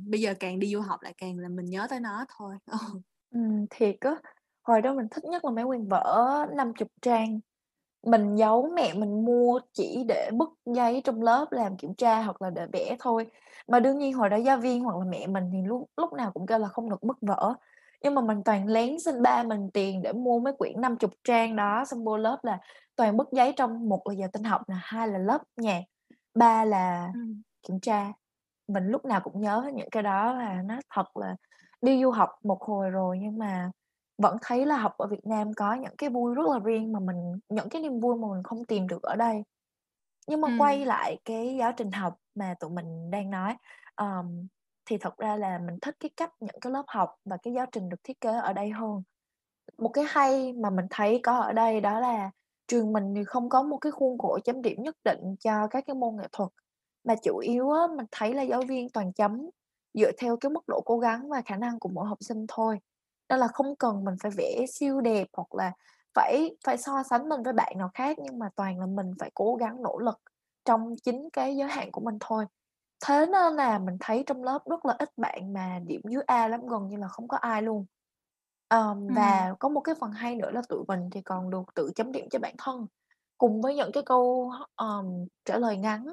bây giờ càng đi du học lại càng là mình nhớ tới nó thôi. Thiệt á. Hồi đó mình thích nhất là mấy quyển vở 50 trang. Mình giấu mẹ mình mua chỉ để bức giấy trong lớp làm kiểm tra hoặc là để vẽ thôi. Mà đương nhiên hồi đó giáo viên hoặc là mẹ mình thì lúc nào cũng kêu là không được bức vở. Nhưng mà mình toàn lén xin ba mình tiền để mua mấy quyển 50 trang đó. Xong vô lớp là toàn bức giấy trong, một là giờ tin học, là hai là lớp nhạc, ba là kiểm tra. Mình lúc nào cũng nhớ những cái đó, là nó thật là đi du học một hồi rồi nhưng mà vẫn thấy là học ở Việt Nam có những cái vui rất là riêng mà mình, những cái niềm vui mà mình không tìm được ở đây. Nhưng mà quay lại cái giáo trình học mà tụi mình đang nói, thì thật ra là mình thích cái cách những cái lớp học và cái giáo trình được thiết kế ở đây hơn. Một cái hay mà mình thấy có ở đây đó là trường mình thì không có một cái khuôn khổ chấm điểm nhất định cho các cái môn nghệ thuật, mà chủ yếu á, mình thấy là giáo viên toàn chấm dựa theo cái mức độ cố gắng và khả năng của mỗi học sinh thôi. Nên là không cần mình phải vẽ siêu đẹp hoặc là phải so sánh mình với bạn nào khác, nhưng mà toàn là mình phải cố gắng nỗ lực trong chính cái giới hạn của mình thôi. Thế nên là mình thấy trong lớp rất là ít bạn mà điểm dưới A lắm, gần như là không có ai luôn. Và có một cái phần hay nữa là tụi mình thì còn được tự chấm điểm cho bản thân cùng với những cái câu trả lời ngắn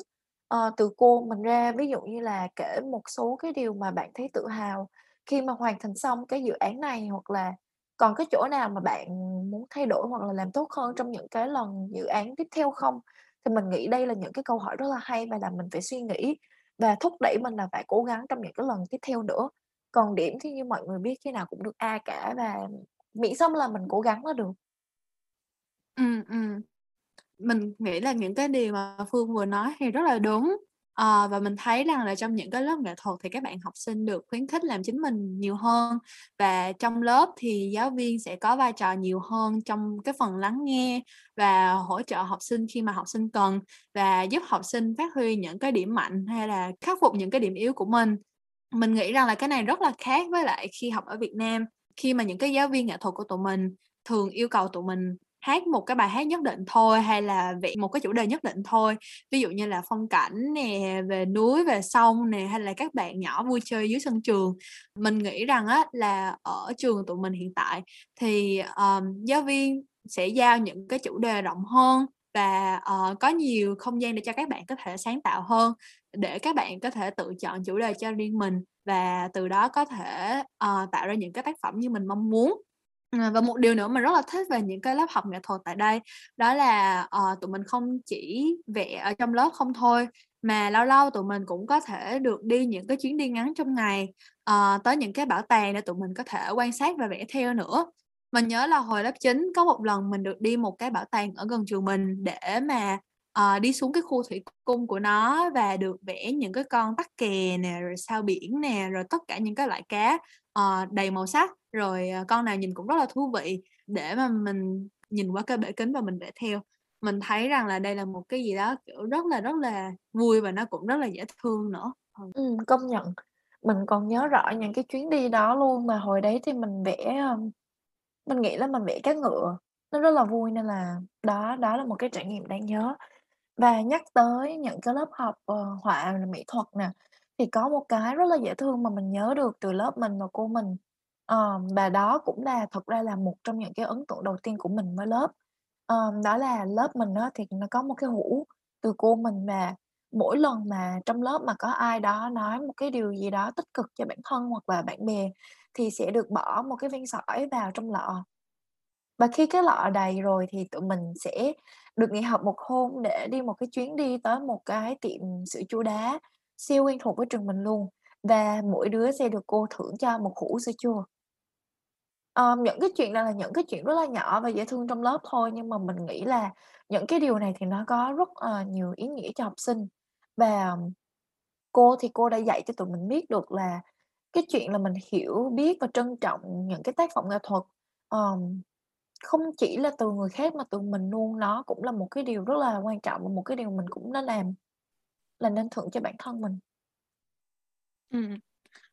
từ cô mình ra. Ví dụ như là kể một số cái điều mà bạn thấy tự hào khi mà hoàn thành xong cái dự án này, hoặc là còn cái chỗ nào mà bạn muốn thay đổi hoặc là làm tốt hơn trong những cái lần dự án tiếp theo không. Thì mình nghĩ đây là những cái câu hỏi rất là hay và là mình phải suy nghĩ và thúc đẩy mình là phải cố gắng trong những cái lần tiếp theo nữa. Còn điểm thì như mọi người biết khi nào cũng được A cả, và miễn xong là mình cố gắng là được. Mình nghĩ là những cái điều mà Phương vừa nói thì rất là đúng. Và mình thấy rằng là trong những cái lớp nghệ thuật thì các bạn học sinh được khuyến khích làm chính mình nhiều hơn, và trong lớp thì giáo viên sẽ có vai trò nhiều hơn trong cái phần lắng nghe và hỗ trợ học sinh khi mà học sinh cần, và giúp học sinh phát huy những cái điểm mạnh hay là khắc phục những cái điểm yếu của mình. Mình nghĩ rằng là cái này rất là khác với lại khi học ở Việt Nam, khi mà những cái giáo viên nghệ thuật của tụi mình thường yêu cầu tụi mình hát một cái bài hát nhất định thôi, hay là vẽ một cái chủ đề nhất định thôi. Ví dụ như là phong cảnh nè, về núi, về sông nè, hay là các bạn nhỏ vui chơi dưới sân trường. Mình nghĩ rằng á, là ở trường tụi mình hiện tại thì giáo viên sẽ giao những cái chủ đề rộng hơn và có nhiều không gian để cho các bạn có thể sáng tạo hơn, để các bạn có thể tự chọn chủ đề cho riêng mình và từ đó có thể tạo ra những cái tác phẩm như mình mong muốn. Và một điều nữa mình rất là thích về những cái lớp học nghệ thuật tại đây đó là tụi mình không chỉ vẽ ở trong lớp không thôi, mà lâu lâu tụi mình cũng có thể được đi những cái chuyến đi ngắn trong ngày tới những cái bảo tàng để tụi mình có thể quan sát và vẽ theo nữa. Mình nhớ là hồi lớp 9 có một lần mình được đi một cái bảo tàng ở gần trường mình để mà đi xuống cái khu thủy cung của nó và được vẽ những cái con tắc kè nè, rồi sao biển nè, rồi tất cả những cái loại cá đầy màu sắc, rồi con nào nhìn cũng rất là thú vị để mà mình nhìn qua cái bể kính và mình vẽ theo. Mình thấy rằng là đây là một cái gì đó kiểu rất là vui và nó cũng rất là dễ thương nữa. Công nhận. Mình còn nhớ rõ những cái chuyến đi đó luôn, mà hồi đấy thì mình nghĩ là mình vẽ cá ngựa, nó rất là vui, nên là đó là một cái trải nghiệm đáng nhớ. Và nhắc tới những cái lớp học họa mỹ thuật nè, thì có một cái rất là dễ thương mà mình nhớ được từ lớp mình và cô mình. Và đó cũng là thật ra là một trong những cái ấn tượng đầu tiên của mình với lớp. Đó là lớp mình đó, thì nó có một cái hũ từ cô mình, và mỗi lần mà trong lớp mà có ai đó nói một cái điều gì đó tích cực cho bản thân hoặc là bạn bè thì sẽ được bỏ một cái viên sỏi vào trong lọ. Và khi cái lọ đầy rồi thì tụi mình sẽ được nghỉ học một hôm để đi một cái chuyến đi tới một cái tiệm sữa chua đá siêu quen thuộc với trường mình luôn. Và mỗi đứa sẽ được cô thưởng cho một hũ sữa chua. Những cái chuyện này là những cái chuyện rất là nhỏ và dễ thương trong lớp thôi, nhưng mà mình nghĩ là những cái điều này thì nó có rất nhiều ý nghĩa cho học sinh. Và cô thì cô đã dạy cho tụi mình biết được là cái chuyện là mình hiểu biết và trân trọng những cái tác phẩm nghệ thuật không chỉ là từ người khác mà từ mình luôn, nó cũng là một cái điều rất là quan trọng và một cái điều mình cũng nên làm là nên thưởng cho bản thân mình.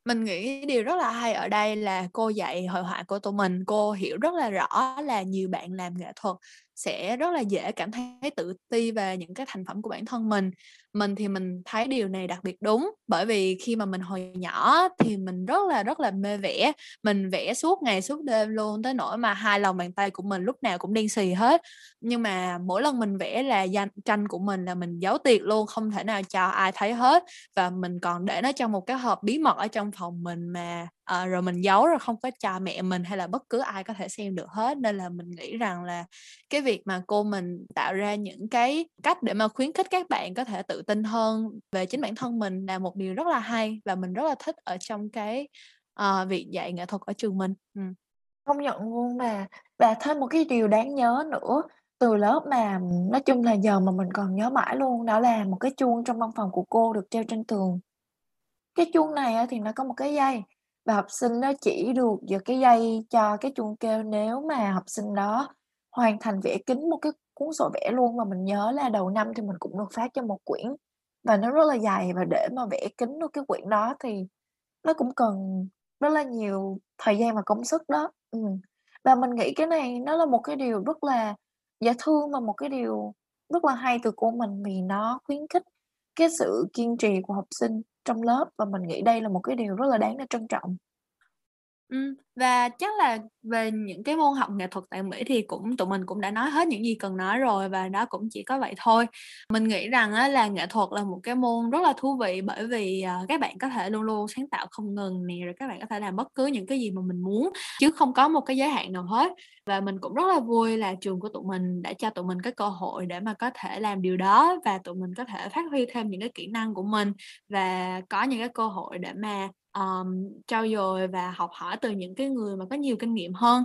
Mình nghĩ điều rất là hay ở đây là cô dạy hội họa của tụi mình, cô hiểu rất là rõ là nhiều bạn làm nghệ thuật sẽ rất là dễ cảm thấy tự ti về những cái thành phẩm của bản thân mình. Mình thì mình thấy điều này đặc biệt đúng, bởi vì khi mà mình hồi nhỏ thì mình rất là mê vẽ. Mình vẽ suốt ngày suốt đêm luôn, tới nỗi mà hai lòng bàn tay của mình lúc nào cũng đen xì hết. Nhưng mà mỗi lần mình vẽ là tranh của mình là mình giấu tiệt luôn, không thể nào cho ai thấy hết. Và mình còn để nó trong một cái hộp bí mật ở trong phòng mình mà rồi mình giấu, rồi không có cho mẹ mình hay là bất cứ ai có thể xem được hết. Nên là mình nghĩ rằng là cái việc mà cô mình tạo ra những cái cách để mà khuyến khích các bạn có thể tự tin hơn về chính bản thân mình là một điều rất là hay, và mình rất là thích ở trong cái việc dạy nghệ thuật ở trường mình. Công nhận luôn. Và thêm một cái điều đáng nhớ nữa từ lớp mà nói chung là giờ mà mình còn nhớ mãi luôn, đó là một cái chuông trong văn phòng của cô được treo trên tường. Cái chuông này thì nó có một cái dây, và học sinh nó chỉ được giật cái dây cho cái chuông kêu nếu mà học sinh đó hoàn thành vẽ kính một cái cuốn sổ vẽ luôn. Mà mình nhớ là đầu năm thì mình cũng được phát cho một quyển, và nó rất là dày, và để mà vẽ kính được cái quyển đó thì nó cũng cần rất là nhiều thời gian và công sức đó. Và mình nghĩ cái này nó là một cái điều rất là dễ thương và một cái điều rất là hay từ cô mình, vì nó khuyến khích cái sự kiên trì của học sinh trong lớp, và mình nghĩ đây là một cái điều rất là đáng để trân trọng. Và chắc là về những cái môn học nghệ thuật tại Mỹ thì tụi mình cũng đã nói hết những gì cần nói rồi, và đó cũng chỉ có vậy thôi. Mình nghĩ rằng là nghệ thuật là một cái môn rất là thú vị, bởi vì các bạn có thể luôn luôn sáng tạo không ngừng nè, rồi các bạn có thể làm bất cứ những cái gì mà mình muốn chứ không có một cái giới hạn nào hết. Và mình cũng rất là vui là trường của tụi mình đã cho tụi mình cái cơ hội để mà có thể làm điều đó, và tụi mình có thể phát huy thêm những cái kỹ năng của mình và có những cái cơ hội để mà trau dồi và học hỏi từ những cái người mà có nhiều kinh nghiệm hơn.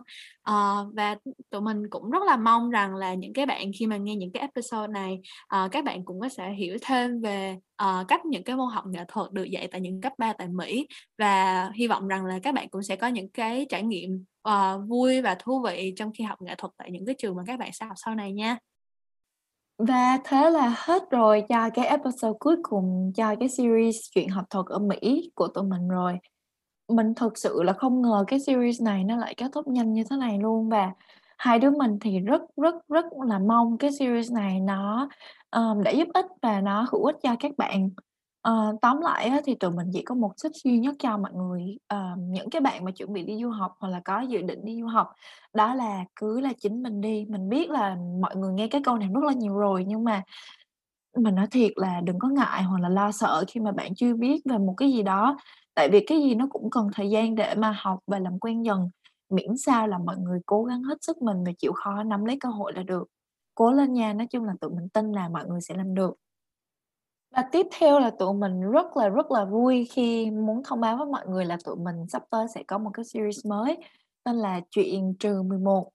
Và tụi mình cũng rất là mong rằng là những cái bạn khi mà nghe những cái episode này, các bạn cũng có thể hiểu thêm về cách những cái môn học nghệ thuật được dạy tại những cấp 3 tại Mỹ, và hy vọng rằng là các bạn cũng sẽ có những cái trải nghiệm vui và thú vị trong khi học nghệ thuật tại những cái trường mà các bạn sẽ học sau này nha. Và thế là hết rồi cho cái episode cuối cùng cho cái series Chuyện học thuật ở Mỹ của tụi mình rồi. Mình thực sự là không ngờ cái series này nó lại kết thúc nhanh như thế này luôn. Và hai đứa mình thì rất là mong cái series này nó đã giúp ích và nó hữu ích cho các bạn. Tóm lại thì tụi mình chỉ có một tip duy nhất cho mọi người, những cái bạn mà chuẩn bị đi du học hoặc là có dự định đi du học, đó là cứ là chính mình đi. Mình biết là mọi người nghe cái câu này rất là nhiều rồi, nhưng mà mình nói thiệt là đừng có ngại hoặc là lo sợ khi mà bạn chưa biết về một cái gì đó, tại vì cái gì nó cũng cần thời gian để mà học và làm quen dần, miễn sao là mọi người cố gắng hết sức mình và chịu khó nắm lấy cơ hội là được. Cố lên nha, nói chung là tụi mình tin là mọi người sẽ làm được. Và tiếp theo là tụi mình rất là vui khi muốn thông báo với mọi người là tụi mình sắp tới sẽ có một cái series mới tên là Chuyện Trừ 11.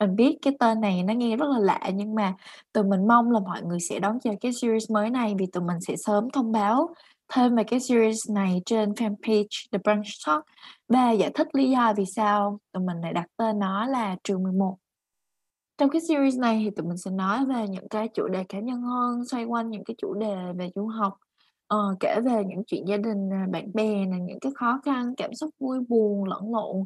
Mình biết cái tên này nó nghe rất là lạ, nhưng mà tụi mình mong là mọi người sẽ đón chờ cái series mới này, vì tụi mình sẽ sớm thông báo thêm về cái series này trên fanpage The Branch Talk và giải thích lý do vì sao tụi mình lại đặt tên nó là Trừ 11. Trong cái series này thì tụi mình sẽ nói về những cái chủ đề cá nhân hơn, xoay quanh những cái chủ đề về du học, kể về những chuyện gia đình, bạn bè, những cái khó khăn, cảm xúc vui buồn, lẫn lộn,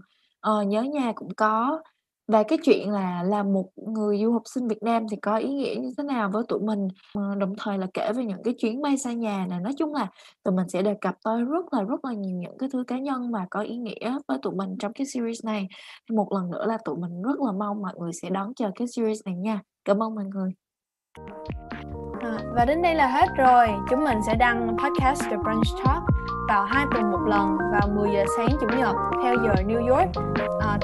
nhớ nhà cũng có. Và cái chuyện là một người du học sinh Việt Nam thì có ý nghĩa như thế nào với tụi mình, đồng thời là kể về những cái chuyến bay xa nhà này. Nói chung là tụi mình sẽ đề cập tới rất là nhiều những cái thứ cá nhân mà có ý nghĩa với tụi mình trong cái series này. Một lần nữa là tụi mình rất là mong mọi người sẽ đón chờ cái series này nha. Cảm ơn mọi người. Và đến đây là hết rồi. Chúng mình sẽ đăng podcast The Branch Talk vào 2 tuần một lần, vào 10 giờ sáng Chủ nhật theo giờ New York,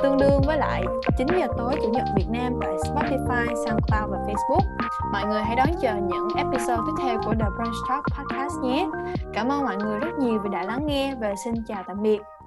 tương đương với lại 9 giờ tối Chủ nhật Việt Nam tại Spotify, SoundCloud và Facebook. Mọi người hãy đón chờ những episode tiếp theo của The Branch Talk Podcast nhé. Cảm ơn mọi người rất nhiều vì đã lắng nghe và xin chào tạm biệt.